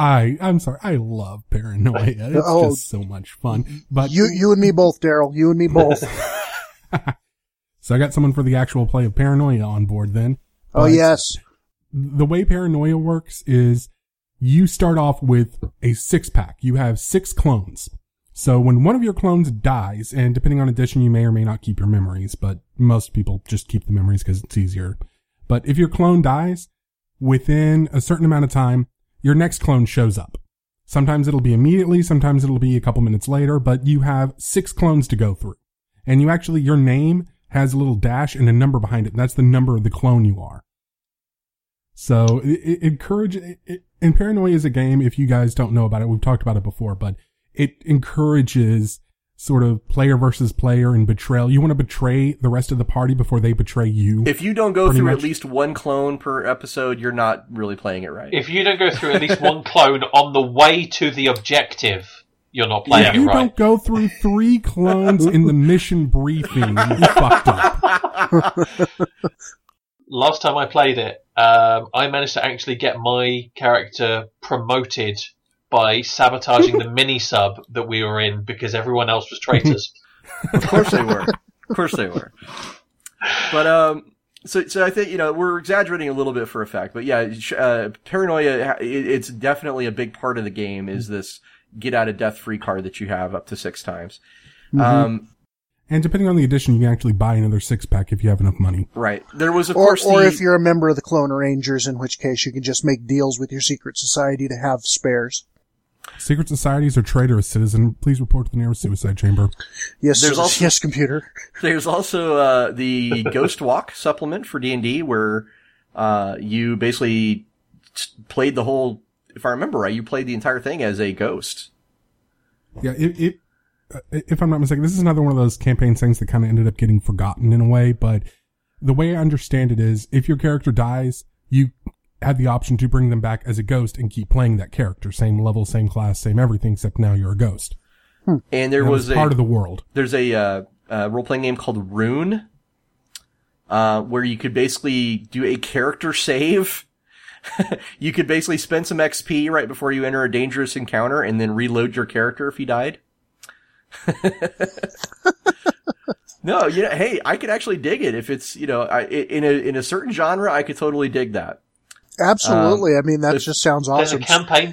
I'm sorry. I love Paranoia. It's just so much fun. But you and me both, Daryl. You and me both. So I got someone for the actual play of Paranoia on board then. Oh, yes. The way Paranoia works is you start off with a 6-pack. You have 6 clones. So when one of your clones dies, and depending on edition, you may or may not keep your memories, but most people just keep the memories because it's easier. But if your clone dies, within a certain amount of time, your next clone shows up. Sometimes it'll be immediately, sometimes it'll be a couple minutes later, but you have 6 clones to go through. And you actually, your name has a little dash and a number behind it. That's the number of the clone you are. So and Paranoia is a game, if you guys don't know about it, we've talked about it before, but it encourages sort of player versus player and betrayal. You want to betray the rest of the party before they betray you. If you don't go through at least one clone per episode, you're not really playing it right. If you don't go through at least one clone on the way to the objective, you're not playing it right. If you don't go through 3 clones in the mission briefing, you fucked up. Last time I played it, I managed to actually get my character promoted by sabotaging the mini-sub that we were in because everyone else was traitors. Of course they were. Of course they were. But, so I think, we're exaggerating a little bit for effect. But yeah, Paranoia, it's definitely a big part of the game is this get-out-of-death-free card that you have up to 6 times. Mm-hmm. And depending on the edition, you can actually buy another 6-pack if you have enough money. Right. There was, of course, if you're a member of the Clone Rangers, in which case you can just make deals with your secret society to have spares. Secret societies are traitorous, citizen. Please report to the nearest suicide chamber. Yes, yes, computer. There's also the Ghost Walk supplement for D&D, where you basically played the whole. If I remember right, you played the entire thing as a ghost. Yeah, if I'm not mistaken, this is another one of those campaign things that kind of ended up getting forgotten in a way, but the way I understand it is if your character dies, you had the option to bring them back as a ghost and keep playing that character. Same level, same class, same everything, except now you're a ghost. And there was a part of the world. There's a role-playing game called Rune, where you could basically do a character save. You could basically spend some XP right before you enter a dangerous encounter and then reload your character if he died. No, hey, I could actually dig it if it's, in a certain genre, I could totally dig that. Absolutely. I mean, that just sounds awesome.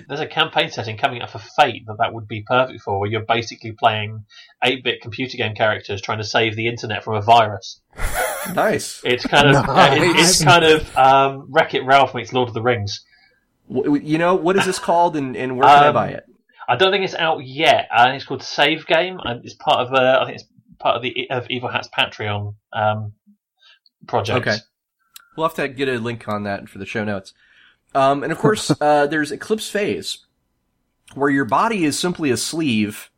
There's a campaign setting coming up for Fate that would be perfect for, where you're basically playing 8-bit computer game characters trying to save the internet from a virus. Nice. It's kind of Wreck-It Ralph meets Lord of the Rings. What is this called, and where can I buy it? I don't think it's out yet. It's called Save Game. It's part of the Evil Hat's Patreon project. Okay. We'll have to get a link on that for the show notes. And of course, there's Eclipse Phase, where your body is simply a sleeve,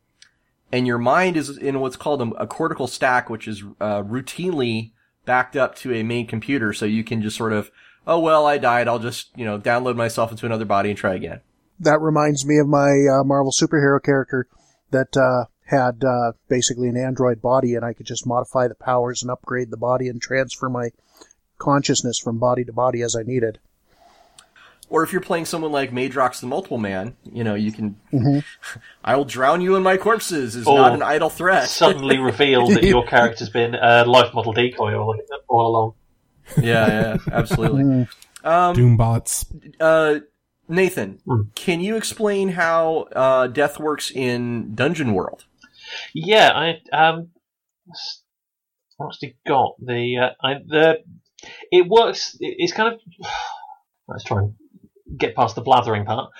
and your mind is in what's called a cortical stack, which is routinely backed up to a main computer, so you can just sort of, I died, I'll just, download myself into another body and try again. That reminds me of my Marvel superhero character that had basically an android body, and I could just modify the powers and upgrade the body and transfer my consciousness from body to body as I needed. Or if you're playing someone like Madrox the Multiple Man, you can... Mm-hmm. I will drown you in my corpses is not an idle threat. Suddenly reveal that your character's been a life model decoy all along. Yeah, absolutely. Doombots. Nathan, can you explain how death works in Dungeon World? Yeah, I actually got it works. It's kind of. Let's try and get past the blathering part.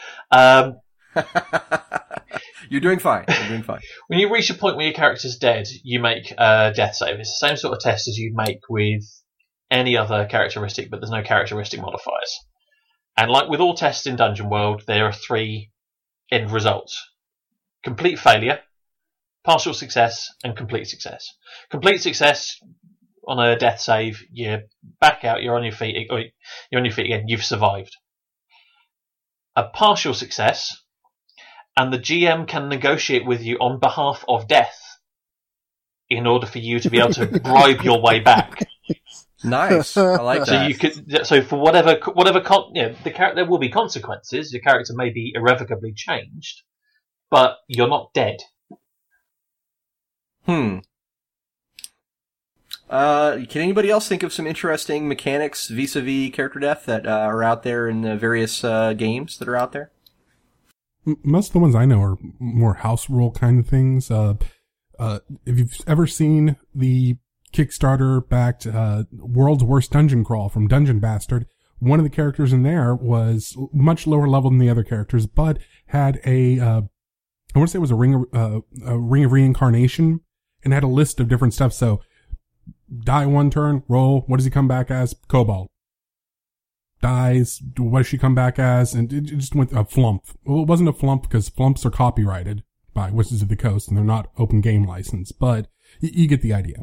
You're doing fine. When you reach a point where your character's dead, you make a death save. It's the same sort of test as you make with any other characteristic, but there's no characteristic modifiers. And like with all tests in Dungeon World, there are 3 end results. Complete failure, partial success, and complete success. Complete success on a death save, you're back out, you're on your feet again, you've survived. A partial success, and the GM can negotiate with you on behalf of death in order for you to be able to bribe your way back. Nice, I like that. So for whatever, there will be consequences. Your character may be irrevocably changed, but you're not dead. Can anybody else think of some interesting mechanics vis-a-vis character death that are out there in the various games that are out there? Most of the ones I know are more house rule kind of things. If you've ever seen the Kickstarter-backed World's Worst Dungeon Crawl from Dungeon Bastard, one of the characters in there was much lower level than the other characters, but had a I want to say it was a ring of reincarnation, and had a list of different stuff. So, die one turn, roll. What does he come back as? Cobalt. Dies. What does she come back as? And it just went a flump. Well, it wasn't a flump because flumps are copyrighted by Wizards of the Coast, and they're not open game license. But you get the idea.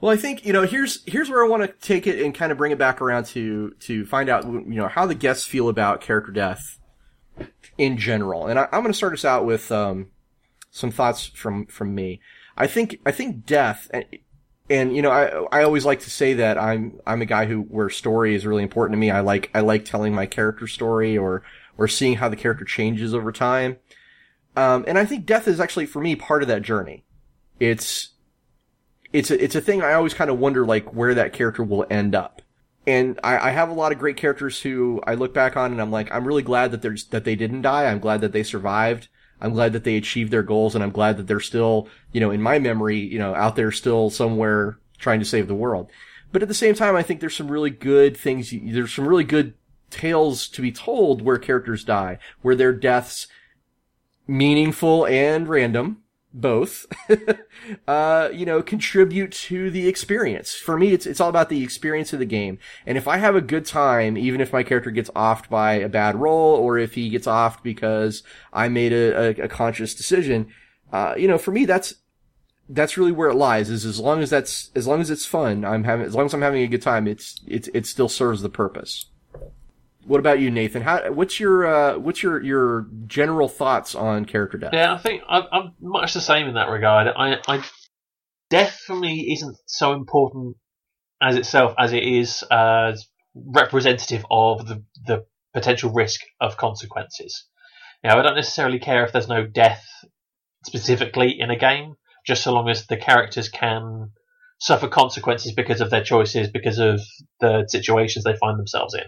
Well, I think, you know, here's where I want to take it and kind of bring it back around to find out, you know, how the guests feel about character death in general. And I'm going to start us out with some thoughts from me. I think death, and you know, I always like to say that I'm a guy where story is really important to me. I like telling my character story or seeing how the character changes over time. And I think death is actually, for me, part of that journey. It's a thing I always kind of wonder, like, where that character will end up. And I have a lot of great characters who I look back on and I'm like, I'm really glad that they didn't die. I'm glad that they survived. I'm glad that they achieved their goals. And I'm glad that they're still, you know, in my memory, you know, out there still somewhere trying to save the world. But at the same time, I think there's some really good things. There's some really good tales to be told where characters die, where their deaths, meaningful and random, both, you know, contribute to the experience. For me, it's all about the experience of the game. And if I have a good time, even if my character gets offed by a bad roll, or if he gets offed because I made a conscious decision, you know, for me, that's really where it lies. Is as long as it's fun, as long as I'm having a good time, it still serves the purpose. What about you, Nathan? What's your general thoughts on character death? Yeah, I think I'm much the same in that regard. I death for me isn't so important as itself as it is representative of the potential risk of consequences. Now, I don't necessarily care if there's no death specifically in a game, just so long as the characters can suffer consequences because of their choices, because of the situations they find themselves in.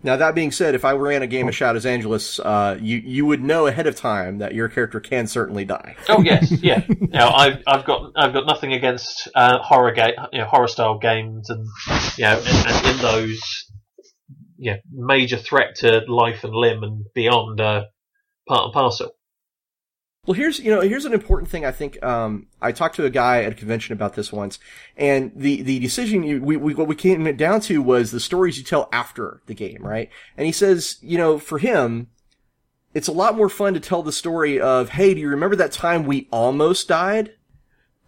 Now, that being said, if I ran a game of Shadows Angelus, you would know ahead of time that your character can certainly die. Oh yes, yeah. Now, I've got nothing against horror style games, and you know, and in those, yeah, major threat to life and limb and beyond part and parcel. Well, here's an important thing. I think I talked to a guy at a convention about this once, and the decision what we came down to was the stories you tell after the game, right? And he says, you know, for him, it's a lot more fun to tell the story of, hey, do you remember that time we almost died?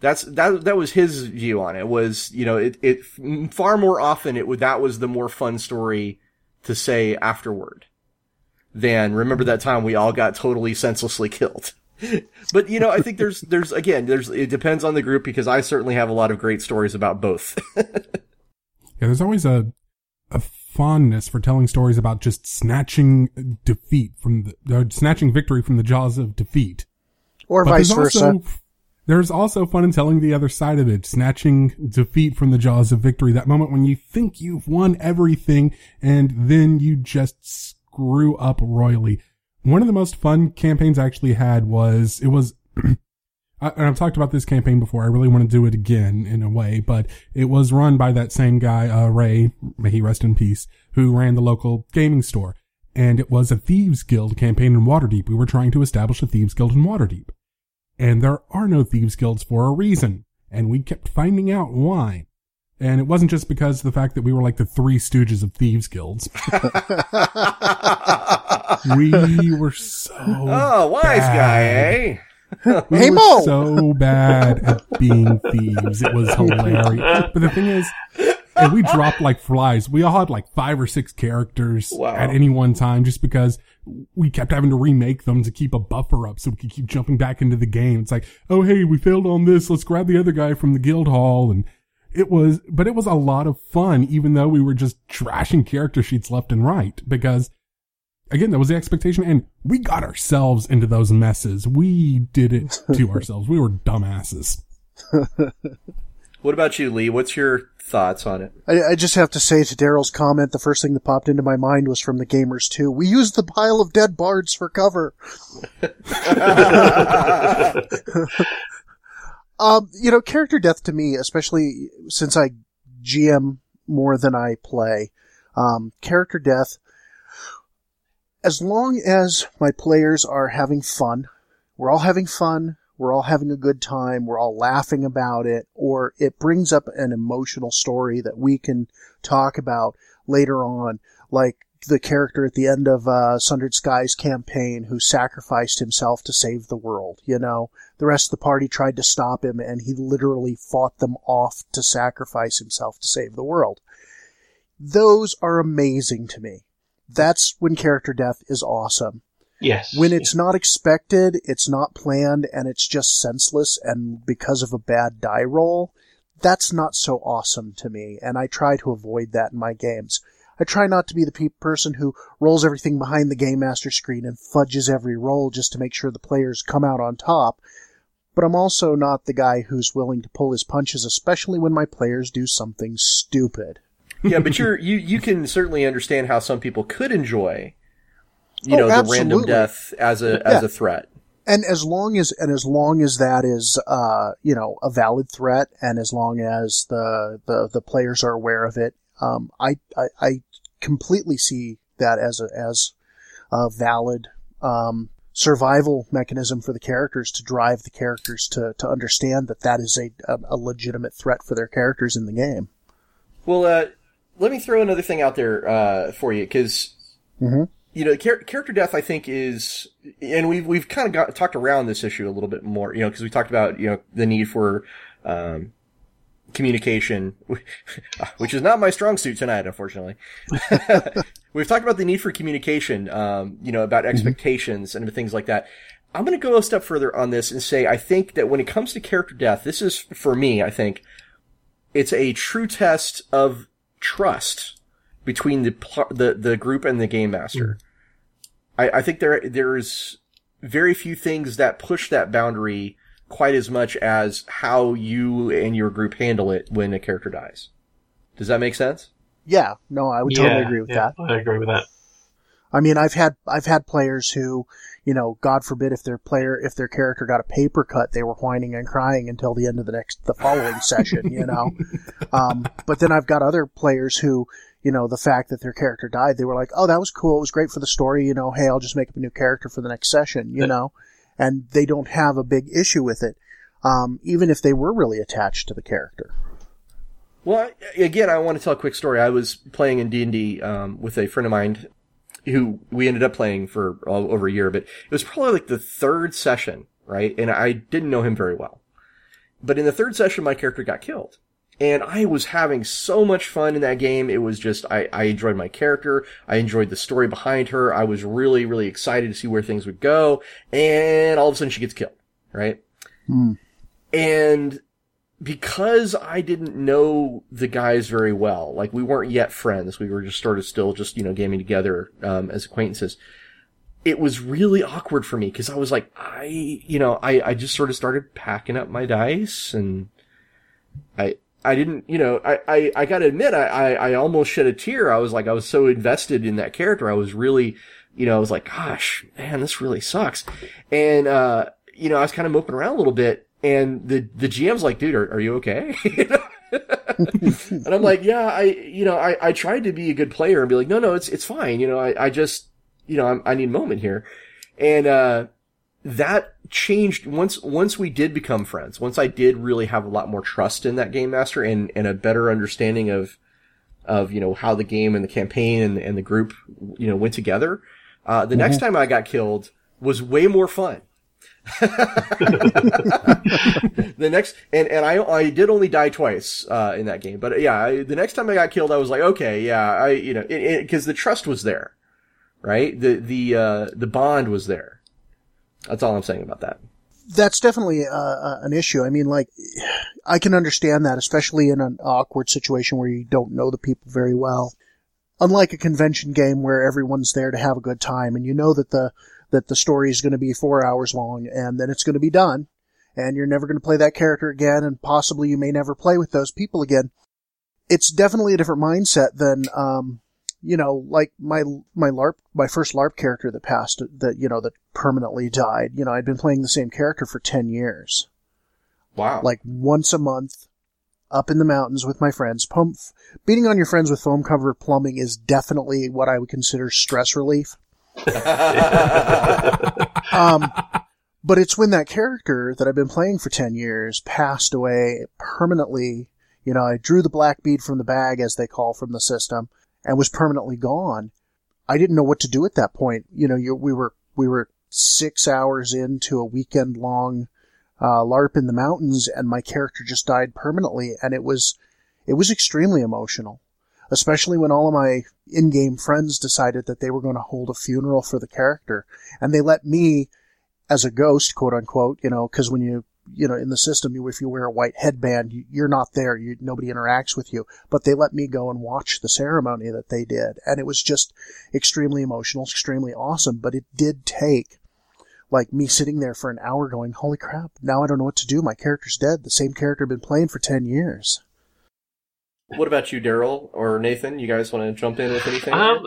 That was his view on it. Was, you know, it far more often that was the more fun story to say afterward than remember that time we all got totally senselessly killed. But, you know, I think there's it depends on the group, because I certainly have a lot of great stories about both. Yeah, there's always a fondness for telling stories about just snatching victory from the jaws of defeat. Or but vice versa. There's also fun in telling the other side of it, snatching defeat from the jaws of victory. That moment when you think you've won everything and then you just screw up royally. One of the most fun campaigns I actually had was, and I've talked about this campaign before. I really want to do it again in a way, but it was run by that same guy, Ray, may he rest in peace, who ran the local gaming store. And it was a Thieves Guild campaign in Waterdeep. We were trying to establish a Thieves Guild in Waterdeep. And there are no Thieves Guilds for a reason. And we kept finding out why. And it wasn't just because of the fact that we were like the Three Stooges of Thieves Guilds. We were so bad. Guy, eh? We were so bad at being thieves. It was hilarious. But the thing is, and we dropped like flies. We all had like 5 or 6 characters at any one time, just because we kept having to remake them to keep a buffer up so we could keep jumping back into the game. It's like, oh, hey, we failed on this. Let's grab the other guy from the guild hall. And it was a lot of fun, even though we were just trashing character sheets left and right, because again, that was the expectation, and we got ourselves into those messes. We did it to ourselves. We were dumbasses. What about you, Lee? What's your thoughts on it? I just have to say to Daryl's comment, the first thing that popped into my mind was from the Gamers 2. We used the pile of dead bards for cover. Character death to me, especially since I GM more than I play, character death, as long as my players are having fun, we're all having fun, we're all having a good time, we're all laughing about it, or it brings up an emotional story that we can talk about later on, like the character at the end of Sundered Skies campaign who sacrificed himself to save the world, you know. The rest of the party tried to stop him, and he literally fought them off to sacrifice himself to save the world. Those are amazing to me. That's when character death is awesome. Yes. When it's not expected, it's not planned, and it's just senseless, and because of a bad die roll, that's not so awesome to me, and I try to avoid that in my games. I try not to be the person who rolls everything behind the Game Master screen and fudges every roll just to make sure the players come out on top, but I'm also not the guy who's willing to pull his punches, especially when my players do something stupid. Yeah, but you can certainly understand how some people could enjoy, the random death as a threat. And as long as that is a valid threat, and as long as the players are aware of it, I completely see that as a valid survival mechanism for the characters, to drive the characters to understand that is a legitimate threat for their characters in the game. Well, let me throw another thing out there for you, because character death, I think, is, and we've kind of talked around this issue a little bit more, because we talked about the need for communication, which is not my strong suit tonight, unfortunately. We've talked about the need for communication, about expectations and things like that. I'm going to go a step further on this and say I think that when it comes to character death, this is for me, I think, it's a true test of trust between the group and the game master. I think there's very few things that push that boundary quite as much as how you and your group handle it when a character dies. Does that make sense? Yeah. No, I would totally agree with that. I agree with that. I mean, I've had players who, God forbid, if their character got a paper cut, they were whining and crying until the end of the following session, But then I've got other players who, the fact that their character died, they were like, "Oh, that was cool. It was great for the story. Hey, I'll just make up a new character for the next session," and they don't have a big issue with it, even if they were really attached to the character. Well, again, I want to tell a quick story. I was playing in D&D with a friend of mine who we ended up playing for over a year, but it was probably like the third session, right? And I didn't know him very well. But in the third session, my character got killed. And I was having so much fun in that game. It was just, I enjoyed my character. I enjoyed the story behind her. I was really, really excited to see where things would go. And all of a sudden she gets killed, right? Mm. And because I didn't know the guys very well, like we weren't yet friends. We were just sort of still just, gaming together, as acquaintances. It was really awkward for me because I was like, I just sort of started packing up my dice, and I didn't, I gotta admit, I almost shed a tear. I was like, I was so invested in that character. I was really, I was like, gosh, man, this really sucks. And, I was kind of moping around a little bit, and the GM's like, "Dude, are you okay?" And I'm like, "Yeah, I tried to be a good player and be like, no, it's fine. I just, I need a moment here." And, that changed once we did become friends. Once I did really have a lot more trust in that game master and a better understanding of how the game and the campaign and the group went together. The next time I got killed was way more fun. The next and I did only die twice in that game, but yeah, the next time I got killed, I was like, okay, yeah, I because the trust was there, right? The bond was there. That's all I'm saying about that. That's definitely an issue. I mean, I can understand that, especially in an awkward situation where you don't know the people very well. Unlike a convention game where everyone's there to have a good time, and that the story is going to be 4 hours long, and then it's going to be done, and you're never going to play that character again, and possibly you may never play with those people again. It's definitely a different mindset than, you know, like my first LARP character that passed, that permanently died. You know, I'd been playing the same character for 10 years. Wow. Like once a month, up in the mountains with my friends. Beating on your friends with foam covered plumbing is definitely what I would consider stress relief. But it's when that character that I've been playing for 10 years passed away permanently. You know, I drew the black bead from the bag, as they call from the system, and was permanently gone. I didn't know what to do at that point. You know, we were 6 hours into a weekend-long LARP in the mountains, and my character just died permanently, and it was extremely emotional, especially when all of my in-game friends decided that they were going to hold a funeral for the character, and they let me, as a ghost, quote-unquote, you know, because when you in the system, if you wear a white headband, you're not there. Nobody interacts with you. But they let me go and watch the ceremony that they did. And it was just extremely emotional, extremely awesome. But it did take, like, me sitting there for an hour going, holy crap, now I don't know what to do. My character's dead. The same character I've been playing for 10 years. What about you, Daryl or Nathan? You guys want to jump in with anything? I've,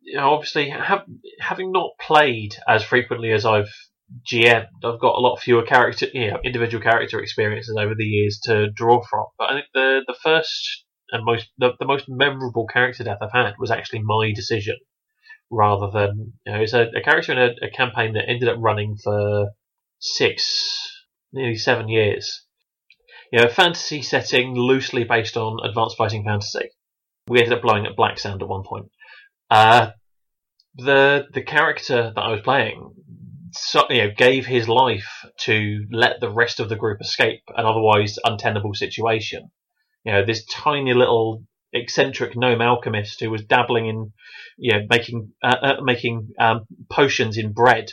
you know, obviously, having not played as frequently as I've GM, I've got a lot fewer character, individual character experiences over the years to draw from. But I think the first and most memorable character death I've had was actually my decision, rather than, you know, it's a character in a campaign that ended up running for nearly 7 years. You know, a fantasy setting loosely based on Advanced Fighting Fantasy. We ended up blowing up Black Sand at one point. The character that I was playing, gave his life to let the rest of the group escape an otherwise untenable situation. You know, this tiny little eccentric gnome alchemist who was dabbling in, making potions in bread,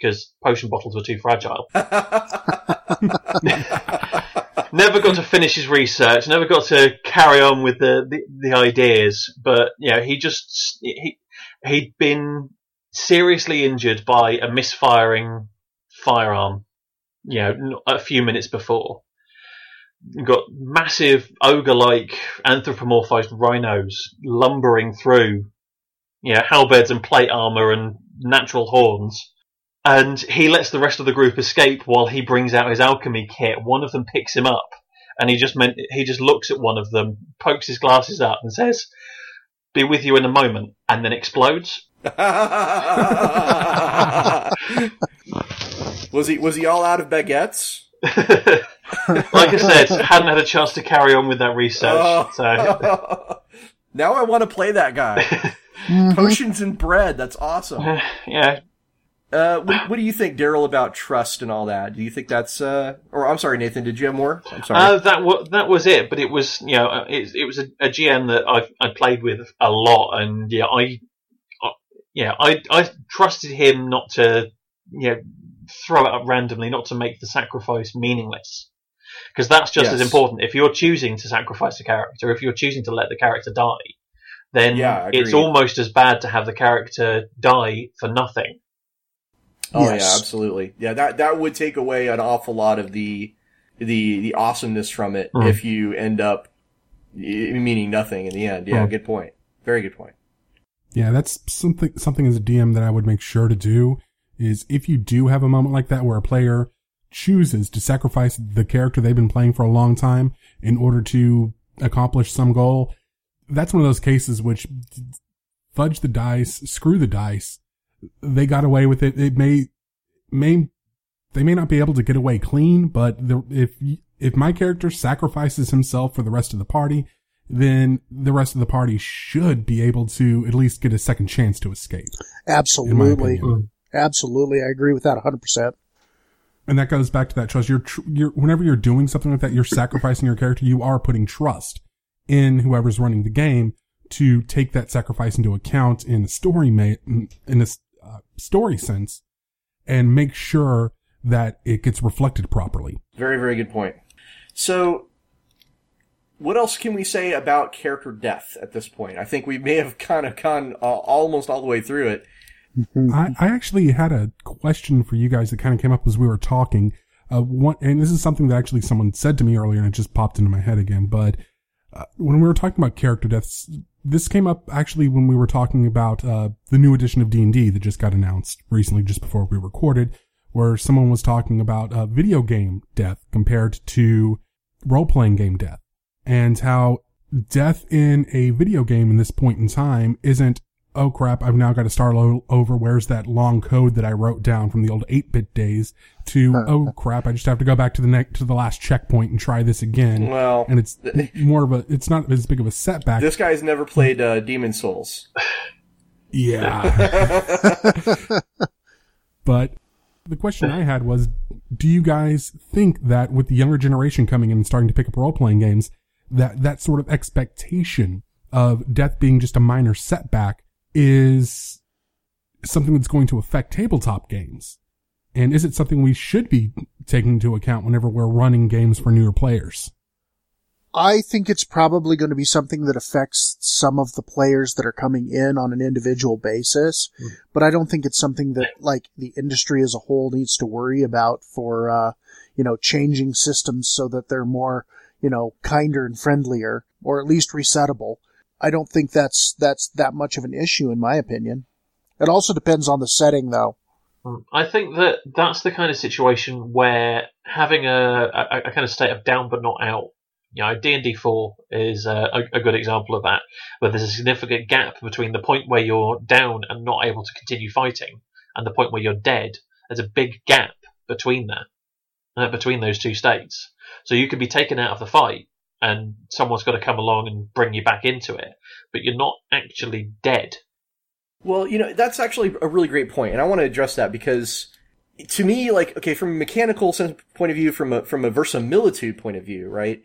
because potion bottles were too fragile. Never got to finish his research. Never got to carry on with the ideas. But he just he'd been seriously injured by a misfiring firearm, a few minutes before. You've got massive ogre-like anthropomorphized rhinos lumbering through, halberds and plate armor and natural horns. And he lets the rest of the group escape while he brings out his alchemy kit. One of them picks him up, and he just looks at one of them, pokes his glasses up, and says, "Be with you in a moment," and then explodes. Was he all out of baguettes? Like I said, hadn't had a chance to carry on with that research. So now I want to play that guy. Potions and bread, that's awesome. Yeah. What do you think, Daryl, about trust and all that? Do you think that's or I'm sorry, Nathan, did you have more? I'm sorry. That was it, but it was it was a GM that I played with a lot, and I trusted him not to, throw it up randomly, not to make the sacrifice meaningless. Because that's just as important. If you're choosing to sacrifice a character, if you're choosing to let the character die, then it's almost as bad to have the character die for nothing. Oh, yeah, absolutely. Yeah, that would take away an awful lot of the awesomeness from it if you end up meaning nothing in the end. Yeah, good point. Very good point. Yeah, that's something as a DM that I would make sure to do, is if you do have a moment like that where a player chooses to sacrifice the character they've been playing for a long time in order to accomplish some goal, that's one of those cases which fudge the dice, screw the dice. They got away with it. It they may not be able to get away clean, but if my character sacrifices himself for the rest of the party, then the rest of the party should be able to at least get a second chance to escape. Absolutely. Absolutely. I agree with that 100%. And that goes back to that trust. Whenever you're doing something like that, you're sacrificing your character. You are putting trust in whoever's running the game to take that sacrifice into account in a story, story sense, and make sure that it gets reflected properly. Very, very good point. So, what else can we say about character death at this point? I think we may have kind of gone almost all the way through it. I actually had a question for you guys that kind of came up as we were talking. And this is something that actually someone said to me earlier and it just popped into my head again, but when we were talking about character deaths, this came up actually when we were talking about the new edition of D&D that just got announced recently, just before we recorded, where someone was talking about video game death compared to role-playing game death, and how death in a video game in this point in time isn't, oh crap, I've now got to start over, where's that long code that I wrote down from the old 8-bit days, to, oh crap, I just have to go back to the last checkpoint and try this again. Well, and it's more of a, it's not as big of a setback. This guy's never played Demon Souls. Yeah. But the question I had was, do you guys think that with the younger generation coming in and starting to pick up role-playing games, that sort of expectation of death being just a minor setback is something that's going to affect tabletop games? And is it something we should be taking into account whenever we're running games for newer players? I think it's probably going to be something that affects some of the players that are coming in on an individual basis, but I don't think it's something that, like, the industry as a whole needs to worry about for, you know, changing systems so that they're more, you know, kinder and friendlier, or at least resettable. I don't think that's that much of an issue, in my opinion. It also depends on the setting, though. I think that's the kind of situation where having a kind of state of down but not out, you know, D&D 4 is a good example of that, where there's a significant gap between the point where you're down and not able to continue fighting and the point where you're dead. There's a big gap between that, between those two states. So you could be taken out of the fight, and someone's got to come along and bring you back into it, but you're not actually dead. Well, you know, that's actually a really great point, and I want to address that because, to me, like, okay, from a mechanical point of view, from a verisimilitude point of view, right,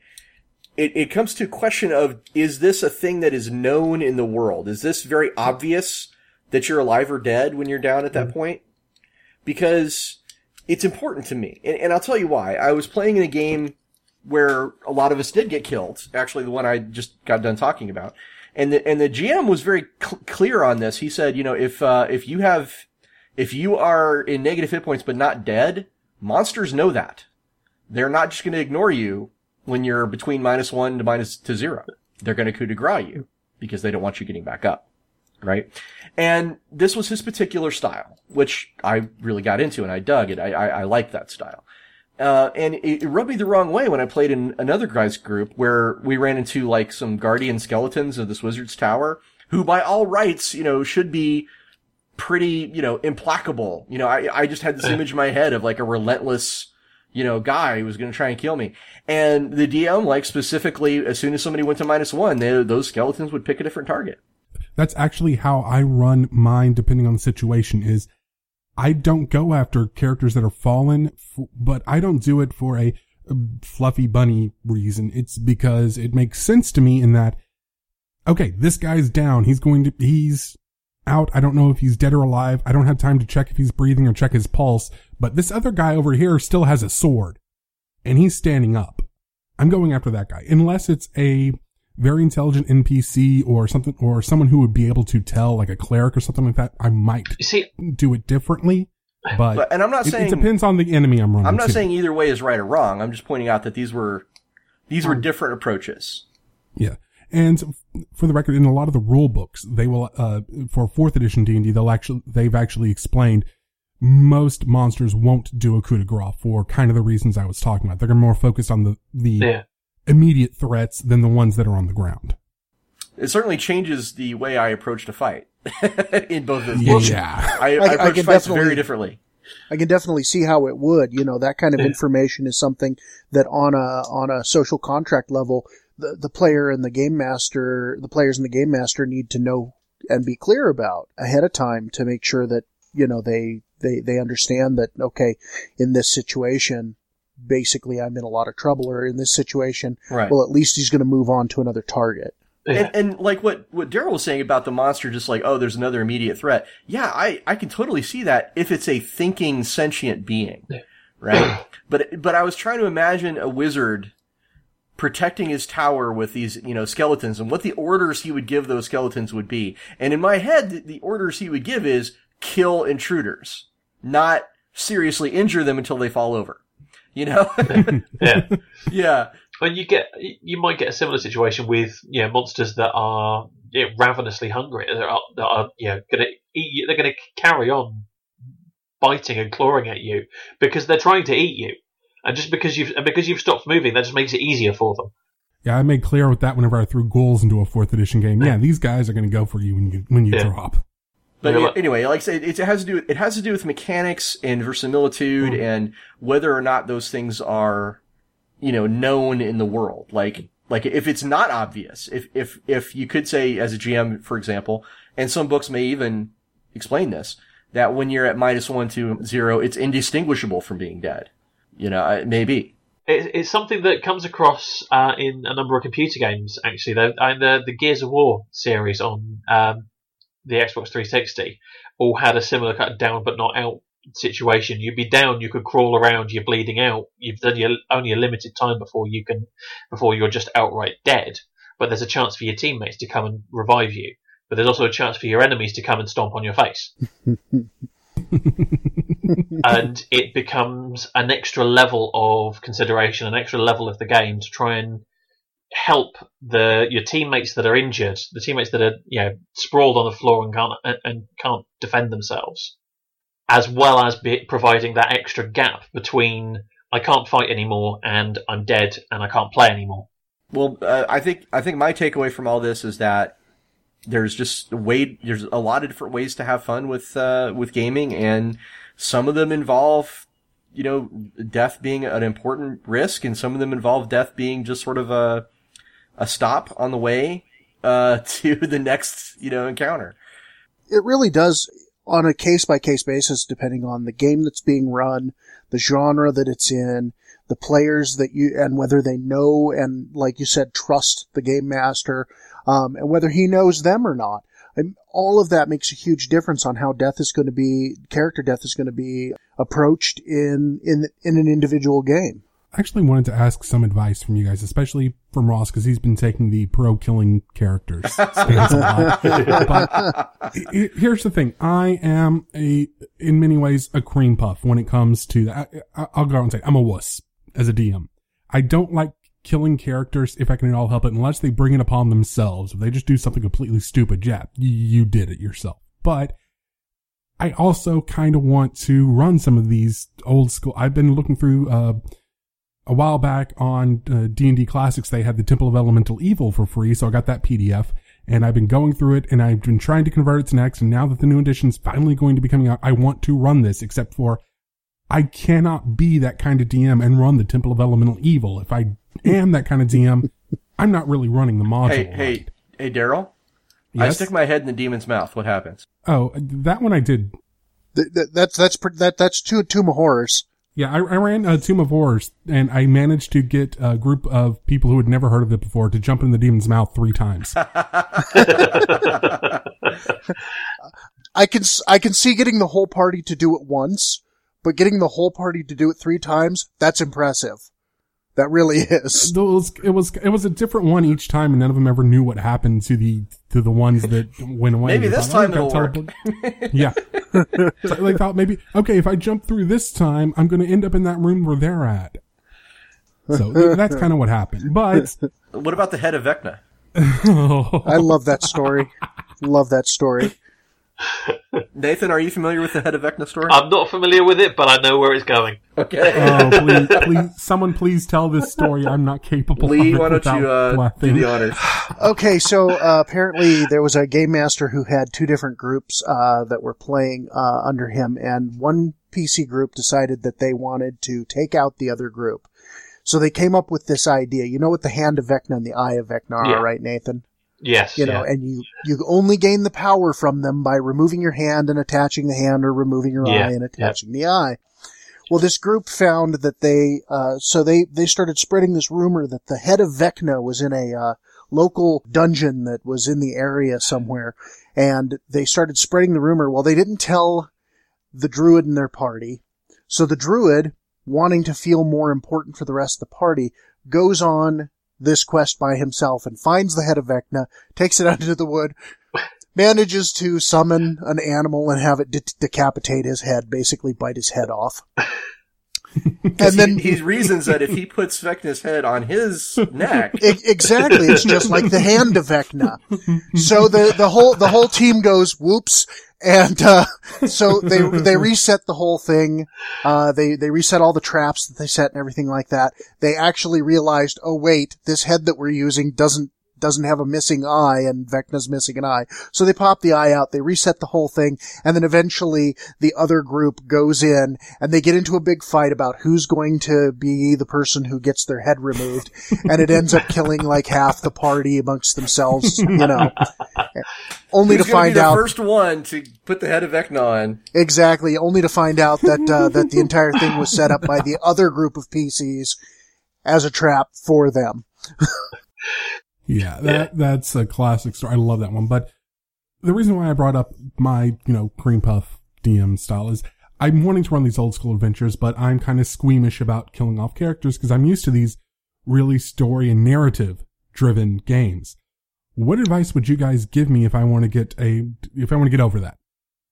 it comes to a question of, is this a thing that is known in the world? Is this very obvious that you're alive or dead when you're down at that point? Because it's important to me, and I'll tell you why. I was playing in a game where a lot of us did get killed, actually the one I just got done talking about. And the GM was very clear on this. He said, you know, if you are in negative hit points but not dead, monsters know that. They're not just going to ignore you when you're between -1 to -0. They're going to coup de grace you because they don't want you getting back up. Right? And this was his particular style, which I really got into and I dug it. I like that style. And it rubbed me the wrong way when I played in another guy's group where we ran into, like, some guardian skeletons of this wizard's tower who, by all rights, you know, should be pretty, you know, implacable. You know, I just had this image in my head of, like, a relentless, you know, guy who was going to try and kill me. And the DM, like, specifically, as soon as somebody went to -1, those skeletons would pick a different target. That's actually how I run mine, depending on the situation, is I don't go after characters that are fallen, but I don't do it for a fluffy bunny reason. It's because it makes sense to me in that, okay, this guy's down. He's out. I don't know if he's dead or alive. I don't have time to check if he's breathing or check his pulse, but this other guy over here still has a sword and he's standing up. I'm going after that guy, unless it's a very intelligent NPC or something, or someone who would be able to tell, like a cleric or something like that. I might do it differently, but and I'm not saying it depends on the enemy I'm running. I'm not saying either way is right or wrong. I'm just pointing out that these were different approaches. Yeah, and for the record, in a lot of the rule books, they will for 4th edition D&D, they've actually explained most monsters won't do a coup de grace for kind of the reasons I was talking about. They're more focused on the immediate threats than the ones that are on the ground. It certainly changes the way I approached a fight in both of those. Yeah. I approach fights very differently. I can definitely see how it would. You know, that kind of information is something that on a social contract level, the player and the players and the game master need to know and be clear about ahead of time to make sure that, you know, they understand that, okay, in this situation, basically, I'm in a lot of trouble, or in this situation, right, well, at least he's going to move on to another target. Yeah. And like what Daryl was saying about the monster, just like, oh, there's another immediate threat. Yeah, I can totally see that if it's a thinking, sentient being, right? but I was trying to imagine a wizard protecting his tower with these, you know, skeletons, and what the orders he would give those skeletons would be. And in my head, the orders he would give is kill intruders, not seriously injure them until they fall over. you know? Yeah. Yeah. And you might get a similar situation with, you know, monsters that are, you know, ravenously hungry, that are you know, going to eat you. They're going to carry on biting and clawing at you because they're trying to eat you. And just because you've stopped moving, that just makes it easier for them. Yeah, I made clear with that whenever I threw ghouls into a 4th edition game. Yeah, these guys are going to go for you when you drop. But anyway, like I said, it has to do with mechanics and verisimilitude and whether or not those things are, you know, known in the world. Like if it's not obvious, if you could say as a GM, for example, and some books may even explain this, that when you're at -1 to 0, it's indistinguishable from being dead. You know, it may be. It's something that comes across in a number of computer games. Actually, the Gears of War series on the Xbox 360 all had a similar kind of down but not out situation. You'd be down, you could crawl around, you're bleeding out. You've done only a limited time before you're just outright dead. But there's a chance for your teammates to come and revive you. But there's also a chance for your enemies to come and stomp on your face. And it becomes an extra level of consideration, an extra level of the game to try and help your teammates that are injured, the teammates that are, you know, sprawled on the floor and can't defend themselves, as well as providing that extra gap between I can't fight anymore and I'm dead and I can't play anymore. Well, I think my takeaway from all this is that there's a lot of different ways to have fun with gaming, and some of them involve, you know, death being an important risk, and some of them involve death being just sort of a stop on the way to the next, you know, encounter. It really does, on a case-by-case basis, depending on the game that's being run, the genre that it's in, the players that you, and whether they know and, like you said, trust the game master, and whether he knows them or not. And all of that makes a huge difference on how character death is going to be approached in an individual game. I actually wanted to ask some advice from you guys, especially from Ross, because he's been taking the pro-killing characters stance a lot. But here's the thing. I am, in many ways, a cream puff when it comes to that. I'll go out and say I'm a wuss as a DM. I don't like killing characters if I can at all help it, unless they bring it upon themselves. If they just do something completely stupid, yeah, you did it yourself. But I also kind of want to run some of these old school. I've been looking through... a while back on D&D Classics, they had the Temple of Elemental Evil for free, so I got that PDF, and I've been going through it, and I've been trying to convert it to Next, and now that the new edition's finally going to be coming out, I want to run this, except for I cannot be that kind of DM and run the Temple of Elemental Evil. If I am that kind of DM, I'm not really running the module. Hey, Daryl? Yes? I stick my head in the demon's mouth. What happens? Oh, that one I did. That's Tomb of Horrors. Yeah, I ran Tomb of Horrors, and I managed to get a group of people who had never heard of it before to jump in the demon's mouth 3 times. I can see getting the whole party to do it once, but getting the whole party to do it 3 times, that's impressive. That really is. It was a different one each time, and none of them ever knew what happened to the ones that went away. Maybe this time it'll work. Yeah. So they thought maybe, okay, if I jump through this time, I'm going to end up in that room where they're at. So that's kind of what happened. But what about the head of Vecna? Oh. I love that story. Love that story. Nathan, are you familiar with the head of Vecna story? I'm not familiar with it, but I know where it's going. Okay. Oh, please, someone please tell this story. I'm not capable of it. Lee, why don't you do the honors? Okay, so apparently there was a game master who had 2 different groups that were playing under him, and one PC group decided that they wanted to take out the other group. So they came up with this idea. You know what the hand of Vecna and the eye of Vecna are, right, Nathan? Yes. You know, and you only gain the power from them by removing your hand and attaching the hand, or removing your eye and attaching the eye. Well, this group found that they started spreading this rumor that the head of Vecna was in a local dungeon that was in the area somewhere, and they started spreading the rumor. Well, they didn't tell the druid in their party, so the druid, wanting to feel more important for the rest of the party, goes on this quest by himself and finds the head of Vecna, takes it out into the wood, manages to summon an animal and have it decapitate his head, basically bite his head off. And then he reasons that if he puts Vecna's head on his neck, exactly, it's just like the hand of Vecna. So the whole team goes whoops, and so they reset the whole thing. They reset all the traps that they set and everything like that. They actually realized, oh wait, this head that we're using doesn't have a missing eye, and Vecna's missing an eye. So they pop the eye out, they reset the whole thing, and then eventually the other group goes in, and they get into a big fight about who's going to be the person who gets their head removed, and it ends up killing like half the party amongst themselves, you know. Only who's to find out... the first one to put the head of Vecna on. Exactly, only to find out that that the entire thing was set up by the other group of PCs as a trap for them. Yeah, that's a classic story. I love that one. But the reason why I brought up my, cream puff DM style is I'm wanting to run these old school adventures, but I'm kind of squeamish about killing off characters because I'm used to these really story and narrative driven games. What advice would you guys give me if I want to get over that?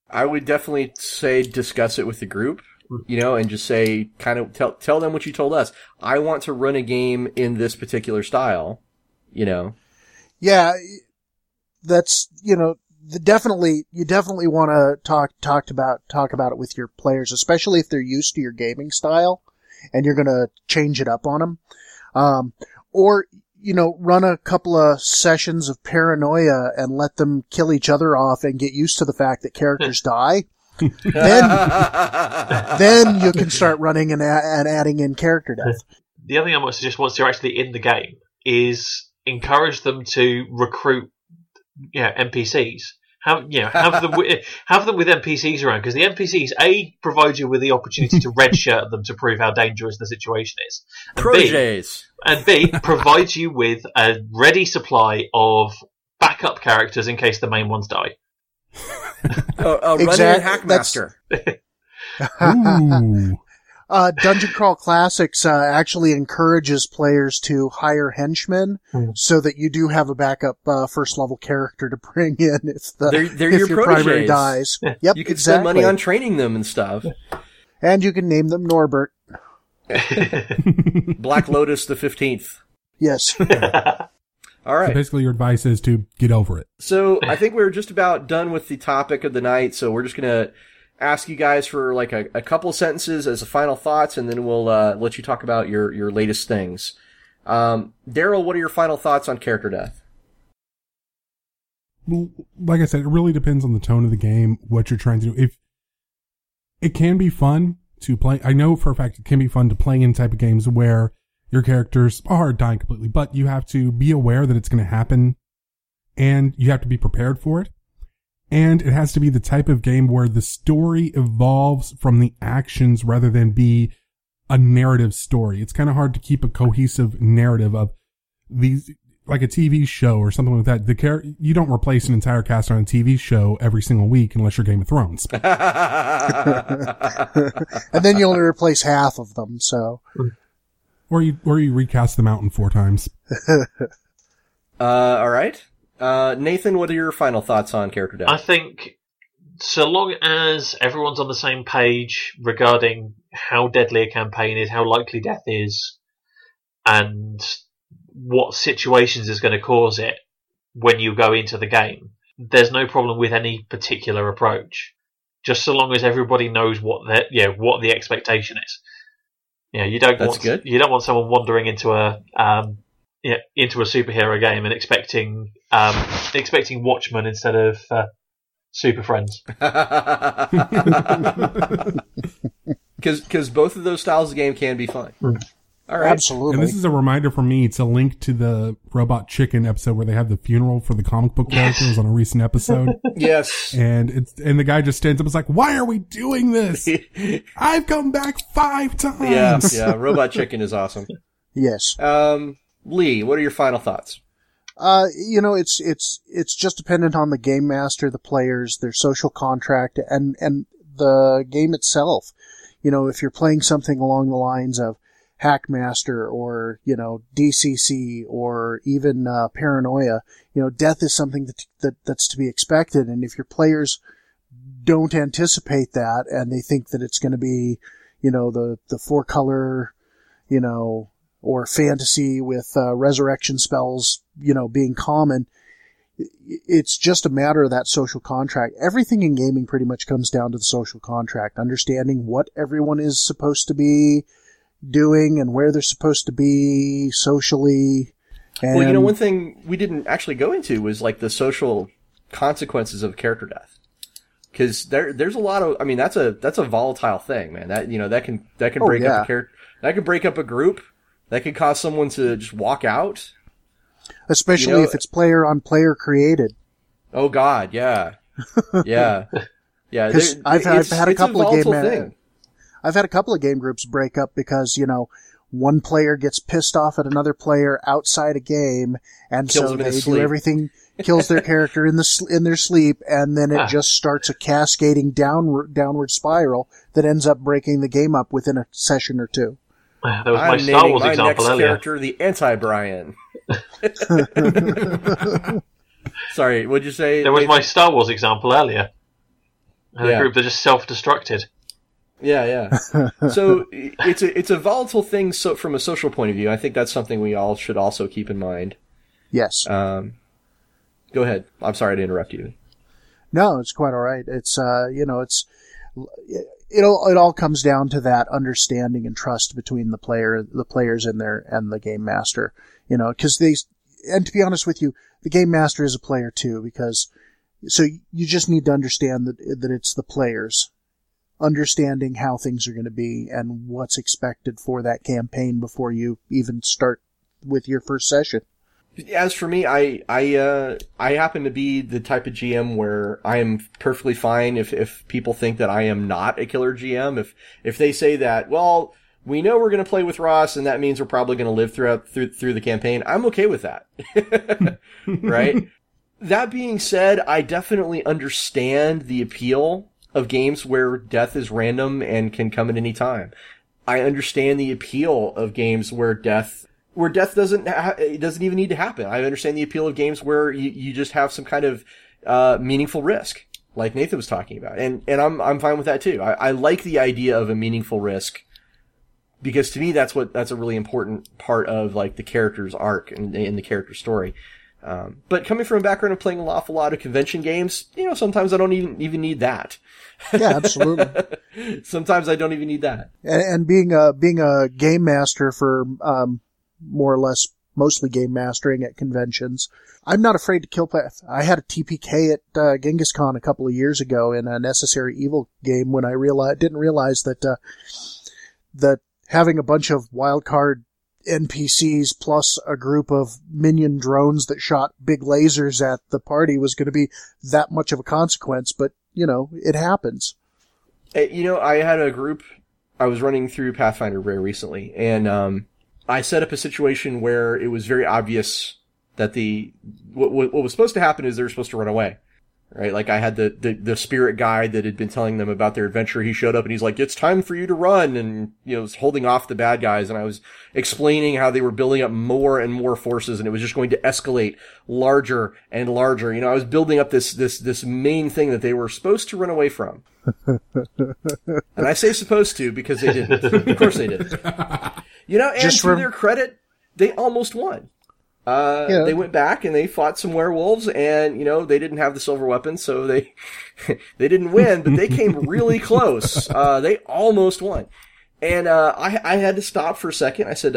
I would definitely say discuss it with the group, and just say, kind of tell them what you told us. I want to run a game in this particular style. Yeah, that's, you definitely want to talk about it with your players, especially if they're used to your gaming style and you're going to change it up on them. Or run a couple of sessions of Paranoia and let them kill each other off and get used to the fact that characters die. Then you can start running and adding in character death. The other thing I want to suggest, once you're actually in the game, is encourage them to recruit, NPCs. Have them with NPCs around, because the NPCs provide you with the opportunity to redshirt them to prove how dangerous the situation is, and B provides you with a ready supply of backup characters in case the main ones die. Running Hackmaster. Ooh. Dungeon Crawl Classics actually encourages players to hire henchmen, so that you do have a backup first-level character to bring in if your primary dies. Yep, you can spend money on training them and stuff. And you can name them Norbert. Black Lotus the 15th. Yes. All right. So basically your advice is to get over it. So I think we're just about done with the topic of the night, so we're just going to ask you guys for like a couple sentences as a final thoughts, and then we'll let you talk about your latest things. Daryl, what are your final thoughts on character death? Well, like I said, it really depends on the tone of the game, what you're trying to do. If it can be fun to play, I know for a fact it can be fun to play in type of games where your characters are dying completely, but you have to be aware that it's going to happen, and you have to be prepared for it. And it has to be the type of game where the story evolves from the actions rather than be a narrative story. It's kind of hard to keep a cohesive narrative of these, like a TV show or something like that. You don't replace an entire cast on a TV show every single week unless you're Game of Thrones. And then you only replace half of them, so. Or you recast the mountain 4 times. All right. Nathan, what are your final thoughts on character death? I think so long as everyone's on the same page regarding how deadly a campaign is, how likely death is, and what situations is going to cause it when you go into the game, there's no problem with any particular approach. Just so long as everybody knows what the expectation is. You don't want someone wandering into a superhero game and expecting Watchmen instead of Super Friends. Because both of those styles of game can be fun. All right. Absolutely. And this is a reminder for me to link to the Robot Chicken episode where they have the funeral for the comic book characters on a recent episode. Yes. And the guy just stands up and is like, why are we doing this? I've come back 5 times. Yeah, Robot Chicken is awesome. Yes. Lee, what are your final thoughts? It's just dependent on the game master, the players, their social contract, and the game itself. If you're playing something along the lines of Hackmaster or, DCC or even Paranoia, death is something that's to be expected. And if your players don't anticipate that and they think that it's going to be you know, the four color, you know, or fantasy with resurrection spells, you know, being common. It's just a matter of that social contract. Everything in gaming pretty much comes down to the social contract, understanding what everyone is supposed to be doing and where they're supposed to be socially. And well, you know, one thing we didn't actually go into was like the social consequences of character death. Cause there's a lot of, I mean, that's a volatile thing, man. That, you know, that can break up a character, that could break up a group, that could cause someone to just walk out. Especially, you know, if it's player on player created. Oh God, yeah, yeah, yeah. I've had a couple of game groups break up because, you know, one player gets pissed off at another player outside a game, and so they do everything, kills their character in their sleep, and then it just starts a cascading downward spiral that ends up breaking the game up within a session or two. That was my Star Wars example earlier. Character, the anti-Brian. Sorry, what'd you say? That was my Star Wars example earlier. And the group that just self-destructed. Yeah, yeah. So it's a volatile thing. So from a social point of view, I think that's something we all should also keep in mind. Yes. Go ahead. I'm sorry to interrupt you. No, it's quite all right. It's you know, it's. It all comes down to that understanding and trust between the players and the game master, you know, and to be honest with you, the game master is a player too, so you just need to understand that it's the players understanding how things are going to be and what's expected for that campaign before you even start with your first session. As for me, I happen to be the type of GM where I am perfectly fine if people think that I am not a killer GM. If they say that, well, we know we're going to play with Ross, and that means we're probably going to live through the campaign. I'm okay with that, right? That being said, I definitely understand the appeal of games where death is random and can come at any time. I understand the appeal of games where death doesn't even need to happen. I understand the appeal of games where you just have some kind of meaningful risk, like Nathan was talking about, and I'm fine with that too. I like the idea of a meaningful risk because to me that's a really important part of like the character's arc and in the character story. But coming from a background of playing an awful lot of convention games, you know, sometimes I don't even need that. Yeah, absolutely. Sometimes I don't even need that. And being a game master for more or less mostly game mastering at conventions, I'm not afraid to kill. I had a TPK at Genghis Khan a couple of years ago in a Necessary Evil game when I didn't realize that having a bunch of wildcard NPCs plus a group of minion drones that shot big lasers at the party was going to be that much of a consequence, but, you know, it happens. You know, I had a group, I was running through Pathfinder very recently, and I set up a situation where it was very obvious that what was supposed to happen is they were supposed to run away, right? Like I had the spirit guide that had been telling them about their adventure. He showed up and he's like, "It's time for you to run," and, you know, was holding off the bad guys. And I was explaining how they were building up more and more forces, and it was just going to escalate larger and larger. You know, I was building up this main thing that they were supposed to run away from. And I say supposed to because they didn't. Of course they did. You know, and to their credit, they almost won. Yeah. They went back and they fought some werewolves, and, you know, they didn't have the silver weapons, so they didn't win, but they came really close. They almost won. And I had to stop for a second. I said,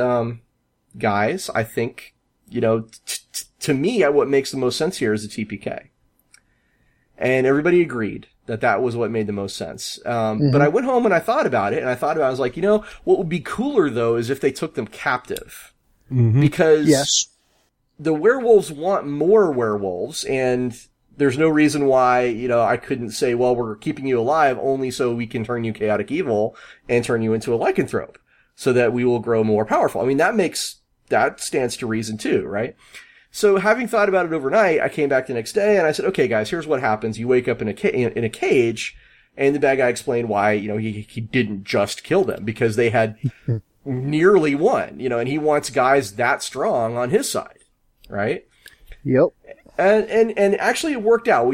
guys, I think, you know, to me, what makes the most sense here is a TPK. And everybody agreed that was what made the most sense. Mm-hmm. But I went home and I thought about it, I was like, you know, what would be cooler, though, is if they took them captive. Mm-hmm. Because the werewolves want more werewolves, and there's no reason why, you know, I couldn't say, well, we're keeping you alive only so we can turn you chaotic evil and turn you into a lycanthrope so that we will grow more powerful. I mean, that stands to reason, too, right? So having thought about it overnight, I came back the next day and I said, okay, guys, here's what happens. You wake up in a cage, and the bad guy explained why, you know, he didn't just kill them because they had nearly won, you know, and he wants guys that strong on his side, right? Yep. And actually it worked out.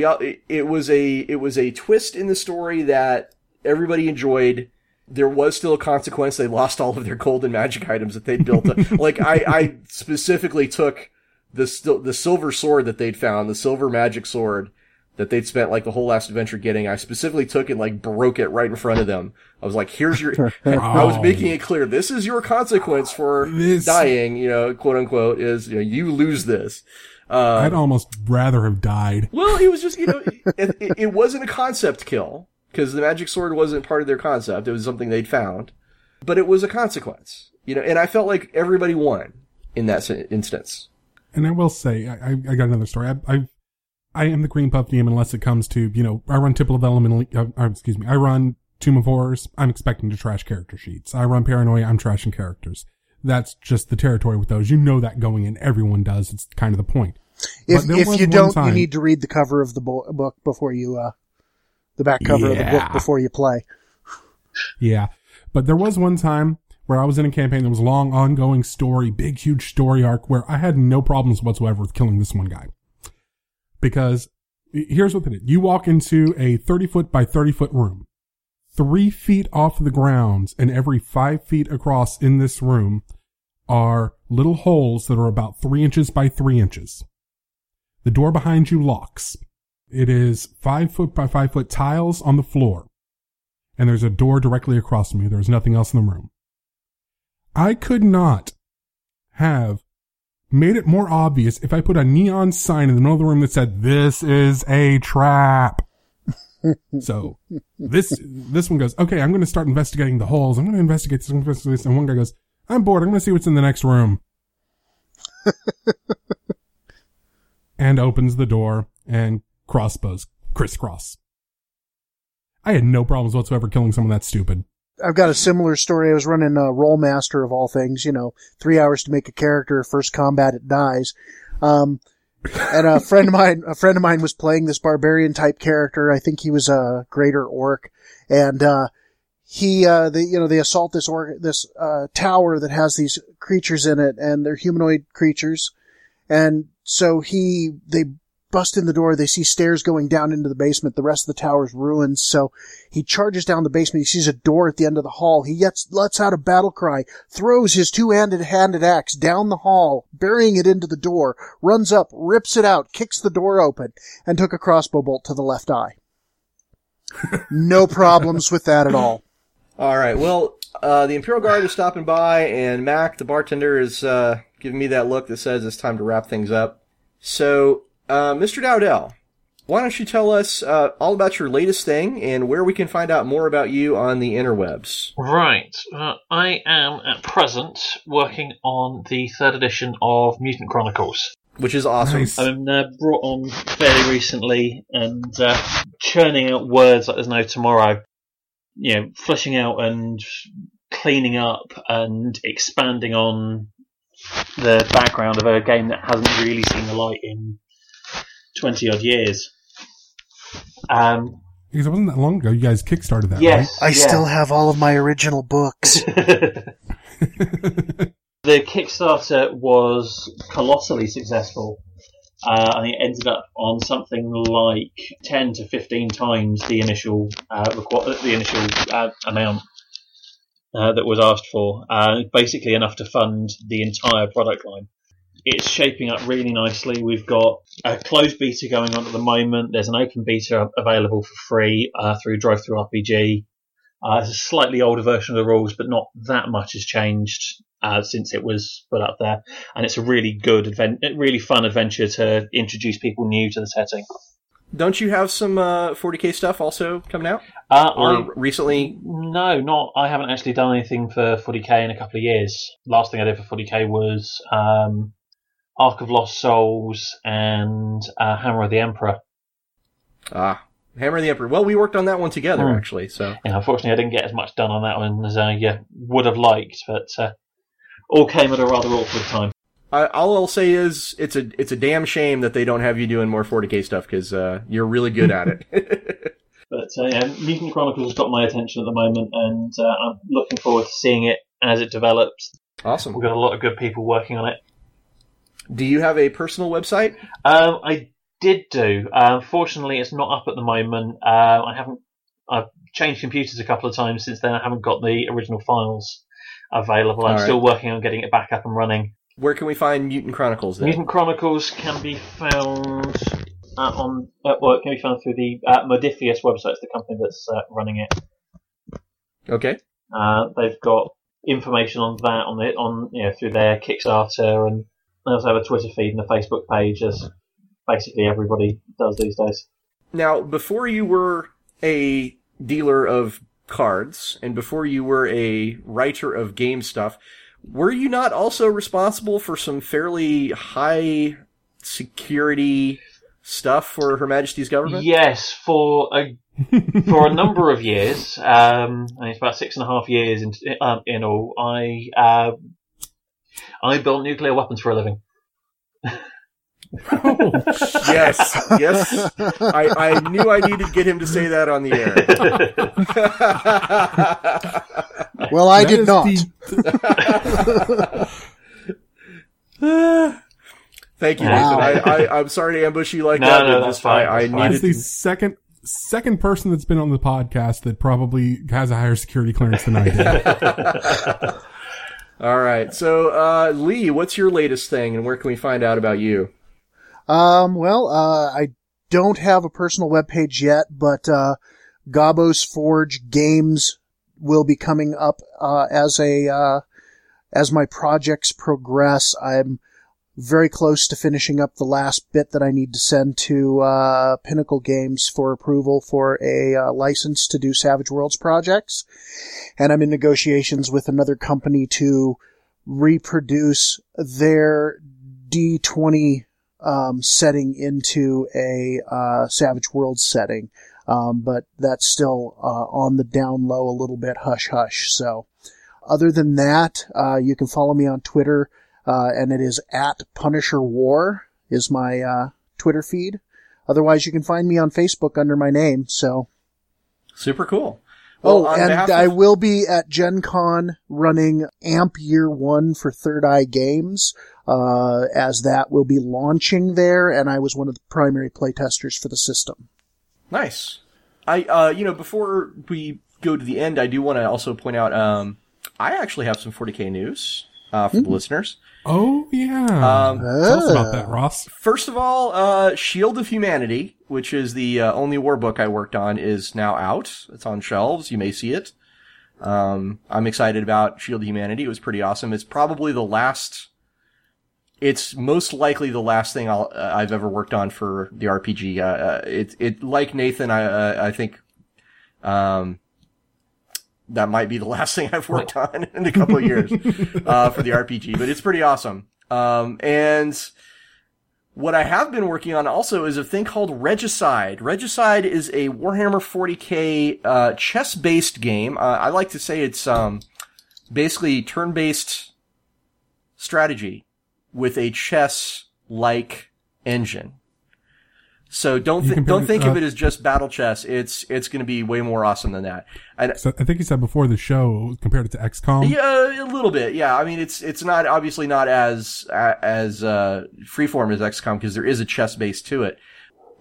It was a twist in the story that everybody enjoyed. there was still a consequence. They lost all of their gold and magic items that they'd built. Like, I specifically took the silver sword that they'd found, the silver magic sword that they'd spent, like, the whole last adventure getting. I specifically took it and, like, broke it right in front of them. I was like, here's your... I was making it clear, this is your consequence for dying, you know, quote unquote, is, you know, you lose this. I'd almost rather have died. Well, it was just, you know, it wasn't a concept kill, because the magic sword wasn't part of their concept. It was something they'd found. But it was a consequence, you know, and I felt like everybody won in that instance. And I will say, I got another story. I am the Green Puff DM unless it comes to, you know, I run Temple of Elemental, I run Tomb of Horrors, I'm expecting to trash character sheets. I run Paranoia, I'm trashing characters. That's just the territory with those. You know that going in, everyone does. It's kind of the point. If you don't, you need to read the cover of the book before you, the back cover of the book before you play. Yeah. But there was one time where I was in a campaign that was a long, ongoing story, big, huge story arc where I had no problems whatsoever with killing this one guy. Because here's what they did. You walk into a 30-foot by 30-foot room. 3 feet off the ground and every 5 feet across in this room are little holes that are about 3 inches by 3 inches. The door behind you locks. It is 5 foot by 5 foot tiles on the floor. And there's a door directly across from you. There's nothing else in the room. I could not have made it more obvious if I put a neon sign in the middle of the room that said, "This is a trap." So this one goes, "Okay, I'm going to start investigating the holes. I'm going to investigate this, And one guy goes, "I'm bored. I'm going to see what's in the next room." And opens the door and crossbows crisscross. I had no problems whatsoever killing someone that stupid. I've got a similar story. I was running a Rollmaster of all things, you know, 3 hours to make a character, first combat it dies. And a friend of mine was playing this barbarian type character. I think he was a greater orc, and they assault this orc, this tower that has these creatures in it, and they're humanoid creatures. And so they bust in the door. They see stairs going down into the basement. The rest of the tower's ruined. So he charges down the basement. He sees a door at the end of the hall. He lets out a battle cry, throws his two-handed axe down the hall, burying it into the door, runs up, rips it out, kicks the door open, and took a crossbow bolt to the left eye. No problems with that at all. All right. Well, the Imperial Guard is stopping by, and Mac, the bartender, is giving me that look that says it's time to wrap things up. So... Mr. Dowdell, why don't you tell us all about your latest thing and where we can find out more about you on the interwebs? Right. I am at present working on the 3rd edition of Mutant Chronicles. Which is awesome. Nice. I'm brought on fairly recently and churning out words like there's no tomorrow. You know, fleshing out and cleaning up and expanding on the background of a game that hasn't really seen the light in 20-odd years. Because it wasn't that long ago you guys kickstarted that, yes, right? I still have all of my original books. The Kickstarter was colossally successful. And it ended up on something like 10 to 15 times the initial amount that was asked for. Basically enough to fund the entire product line. It's shaping up really nicely. We've got a closed beta going on at the moment. There's an open beta available for free through Drive-Thru RPG. It's a slightly older version of the rules, but not that much has changed since it was put up there. And it's a really good, really fun adventure to introduce people new to the setting. Don't you have some 40k stuff also coming out? Recently? No, I haven't actually done anything for 40k in a couple of years. Last thing I did for 40k was... Ark of Lost Souls and Hammer of the Emperor. Hammer of the Emperor. Well, we worked on that one together, actually. So yeah, unfortunately, I didn't get as much done on that one as I would have liked, but all came at a rather awkward time. All I'll say is it's a damn shame that they don't have you doing more 40k stuff, because you're really good at it. But Mutant Chronicles has got my attention at the moment, and I'm looking forward to seeing it as it develops. Awesome. We've got a lot of good people working on it. Do you have a personal website? I did do. Fortunately, it's not up at the moment. I haven't. I've changed computers a couple of times since then. I haven't got the original files available. I'm still working on getting it back up and running. Where can we find Mutant Chronicles then? Mutant Chronicles can be found it can be found through the Modifius website. It's the company that's running it. Okay. They've got information on that through their Kickstarter, and they also have a Twitter feed and a Facebook page, as basically everybody does these days. Now, before you were a dealer of cards, and before you were a writer of game stuff, were you not also responsible for some fairly high security stuff for Her Majesty's government? Yes, for a number of years, and it's about 6.5 years in all. I built nuclear weapons for a living. Yes. I knew I needed to get him to say that on the air. Well, I did not. Thank you, wow. Nathan. I'm sorry to ambush you that. No, that's fine. That's the second person that's been on the podcast that probably has a higher security clearance than I did. All right. So, Lee, what's your latest thing, and where can we find out about you? I don't have a personal webpage yet, but Gobbo's Forge Games will be coming up as my projects progress. I'm very close to finishing up the last bit that I need to send to Pinnacle Games for approval for a license to do Savage Worlds projects. And I'm in negotiations with another company to reproduce their D20 setting into a Savage Worlds setting. But that's still on the down low a little bit, hush-hush. So other than that, you can follow me on Twitter. And it is @PunisherWar is my Twitter feed. Otherwise, you can find me on Facebook under my name. So, super cool. Well, I will be at Gen Con running AMP Year 1 for Third Eye Games, as that will be launching there, and I was one of the primary playtesters for the system. Nice. I before we go to the end, I do want to also point out I actually have some 40K news for the listeners. Oh, yeah. Tell us about that, Ross. First of all, Shield of Humanity, which is the Only War book I worked on, is now out. It's on shelves. You may see it. I'm excited about Shield of Humanity. It was pretty awesome. It's probably it's most likely the last thing I've ever worked on for the RPG. It like Nathan, I think, that might be the last thing I've worked on in a couple of years for the RPG, but it's pretty awesome. And what I have been working on also is a thing called Regicide. Regicide is a Warhammer 40K chess-based game. I like to say it's basically turn-based strategy with a chess-like engine. So don't think of it as just battle chess. It's going to be way more awesome than that. And so I think you said before the show compared it to XCOM. Yeah, a little bit. Yeah, I mean it's not obviously not as freeform as XCOM because there is a chess base to it.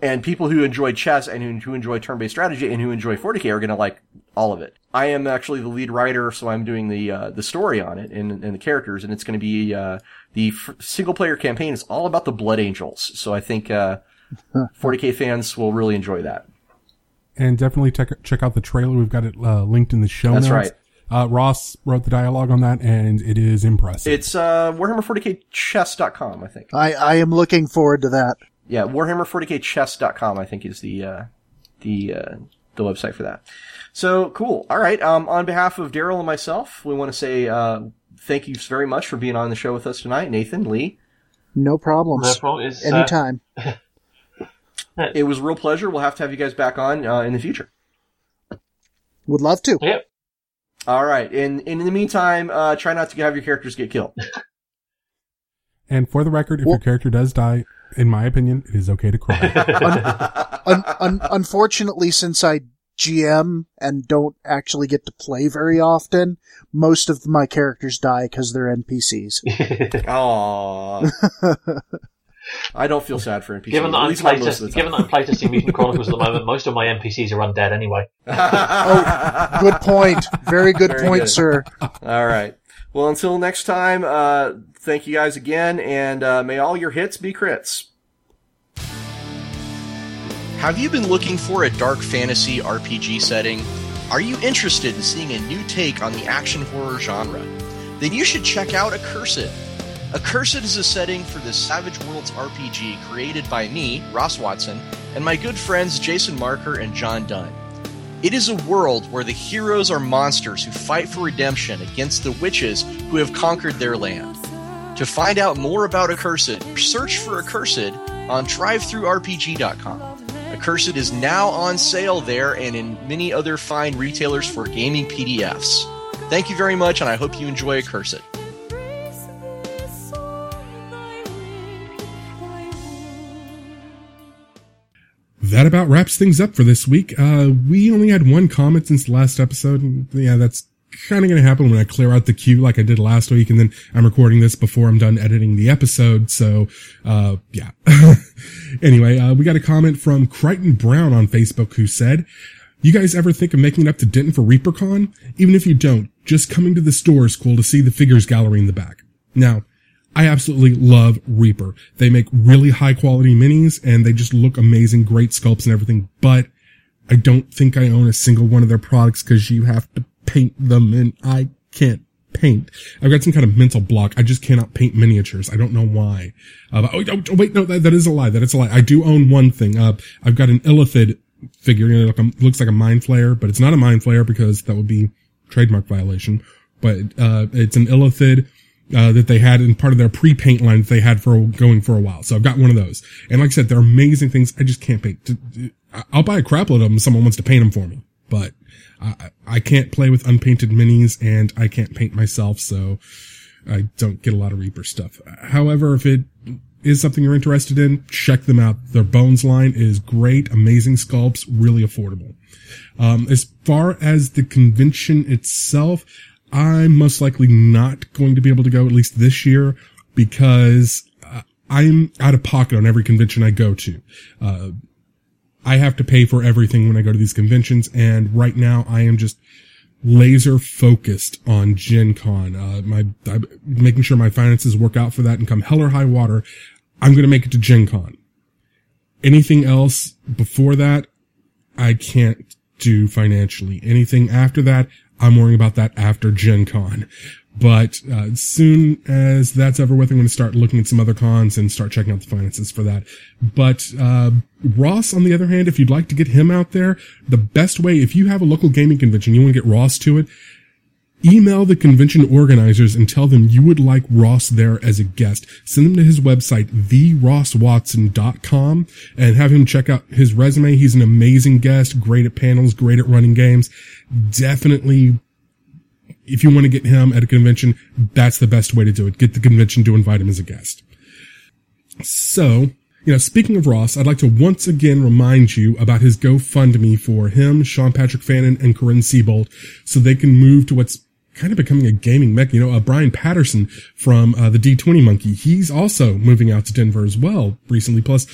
And people who enjoy chess and who enjoy turn-based strategy and who enjoy 40K are going to like all of it. I am actually the lead writer, so I'm doing the story on it and the characters, and it's going to be the single-player campaign is all about the Blood Angels. So I think 40K fans will really enjoy that. And definitely check out the trailer. We've got it linked in the show notes. That's right. Ross wrote the dialogue on that, and it is impressive. It's warhammer40kchess.com, I think. I am looking forward to that. Yeah, warhammer40kchess.com, I think, is the website for that. So, cool. All right. On behalf of Daryl and myself, we want to say thank you very much for being on the show with us tonight. Nathan, Lee. No problem. Anytime. It was a real pleasure. We'll have to have you guys back on in the future. Would love to. Yep. All right. And in the meantime, try not to have your characters get killed. And for the record, if your character does die, in my opinion, it is okay to cry. Unfortunately, since I GM and don't actually get to play very often, most of my characters die because they're NPCs. Aww. I don't feel sad for NPCs. Given that I'm playtesting Mutant Chronicles at the moment, most of my NPCs are undead anyway. Oh, good point. Very good point, sir. All right. Well, until next time, thank you guys again, and may all your hits be crits. Have you been looking for a dark fantasy RPG setting? Are you interested in seeing a new take on the action horror genre? Then you should check out Accursed. Accursed is a setting for the Savage Worlds RPG created by me, Ross Watson, and my good friends Jason Marker and John Dunn. It is a world where the heroes are monsters who fight for redemption against the witches who have conquered their land. To find out more about Accursed, search for Accursed on drivethroughrpg.com. Accursed is now on sale there and in many other fine retailers for gaming PDFs. Thank you very much, and I hope you enjoy Accursed. That about wraps things up for this week. We only had one comment since the last episode, and yeah, that's kind of going to happen when I clear out the queue like I did last week, and then I'm recording this before I'm done editing the episode, so yeah. Anyway, we got a comment from Crichton Brown on Facebook who said, "You guys ever think of making it up to Denton for ReaperCon? Even if you don't, just coming to the store is cool to see the figures gallery in the back." Now, I absolutely love Reaper. They make really high quality minis and they just look amazing, great sculpts and everything, but I don't think I own a single one of their products because you have to paint them and I can't paint. I've got some kind of mental block. I just cannot paint miniatures. I don't know why. That is a lie. That is a lie. I do own one thing. I've got an Illithid figure. You know, it looks like a Mind Flayer, but it's not a Mind Flayer because that would be trademark violation, but it's an Illithid that they had in part of their pre-paint line that they had for going for a while. So I've got one of those. And like I said, they're amazing things. I just can't paint. I'll buy a crap load of them if someone wants to paint them for me. But I can't play with unpainted minis and I can't paint myself. So I don't get a lot of Reaper stuff. However, if it is something you're interested in, check them out. Their Bones line is great. Amazing sculpts. Really affordable. As far as the convention itself, I'm most likely not going to be able to go, at least this year, because I'm out of pocket on every convention I go to. I have to pay for everything when I go to these conventions, and right now I am just laser focused on Gen Con. I'm making sure my finances work out for that, and come hell or high water, I'm going to make it to Gen Con. Anything else before that, I can't do financially. Anything after that, I'm worrying about that after Gen Con. But as soon as that's over with, I'm going to start looking at some other cons and start checking out the finances for that. But Ross, on the other hand, if you'd like to get him out there, the best way, if you have a local gaming convention, you want to get Ross to it, email the convention organizers and tell them you would like Ross there as a guest. Send them to his website, therosswatson.com, and have him check out his resume. He's an amazing guest, great at panels, great at running games. Definitely, if you want to get him at a convention, that's the best way to do it. Get the convention to invite him as a guest. So, you know, speaking of Ross, I'd like to once again remind you about his GoFundMe for him, Sean Patrick Fannon, and Corinne Seabolt, so they can move to what's kind of becoming a gaming mecca. You know, Brian Patterson from the D20 Monkey, he's also moving out to Denver as well recently, plus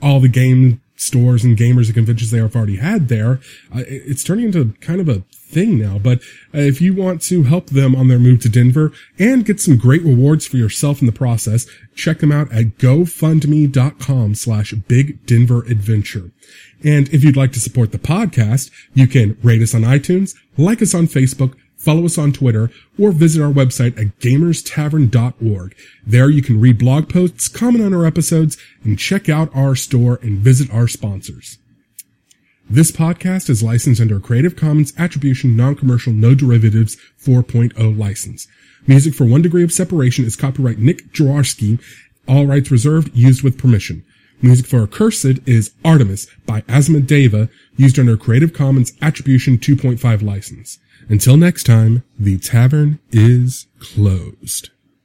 all the game stores and gamers and conventions they have already had there. It's turning into kind of a thing now, but if you want to help them on their move to Denver and get some great rewards for yourself in the process, check them out at gofundme.com/bigdenveradventure. And if you'd like to support the podcast, you can rate us on iTunes, like us on Facebook, follow us on Twitter, or visit our website at gamerstavern.org. There you can read blog posts, comment on our episodes, and check out our store and visit our sponsors. This podcast is licensed under a Creative Commons Attribution Non-Commercial No Derivatives 4.0 license. Music for 1 Degree of Separation is copyright Nick Jaworski, all rights reserved, used with permission. Music for Accursed is Artemis by Asmodeva, used under a Creative Commons Attribution 2.5 license. Until next time, the tavern is closed.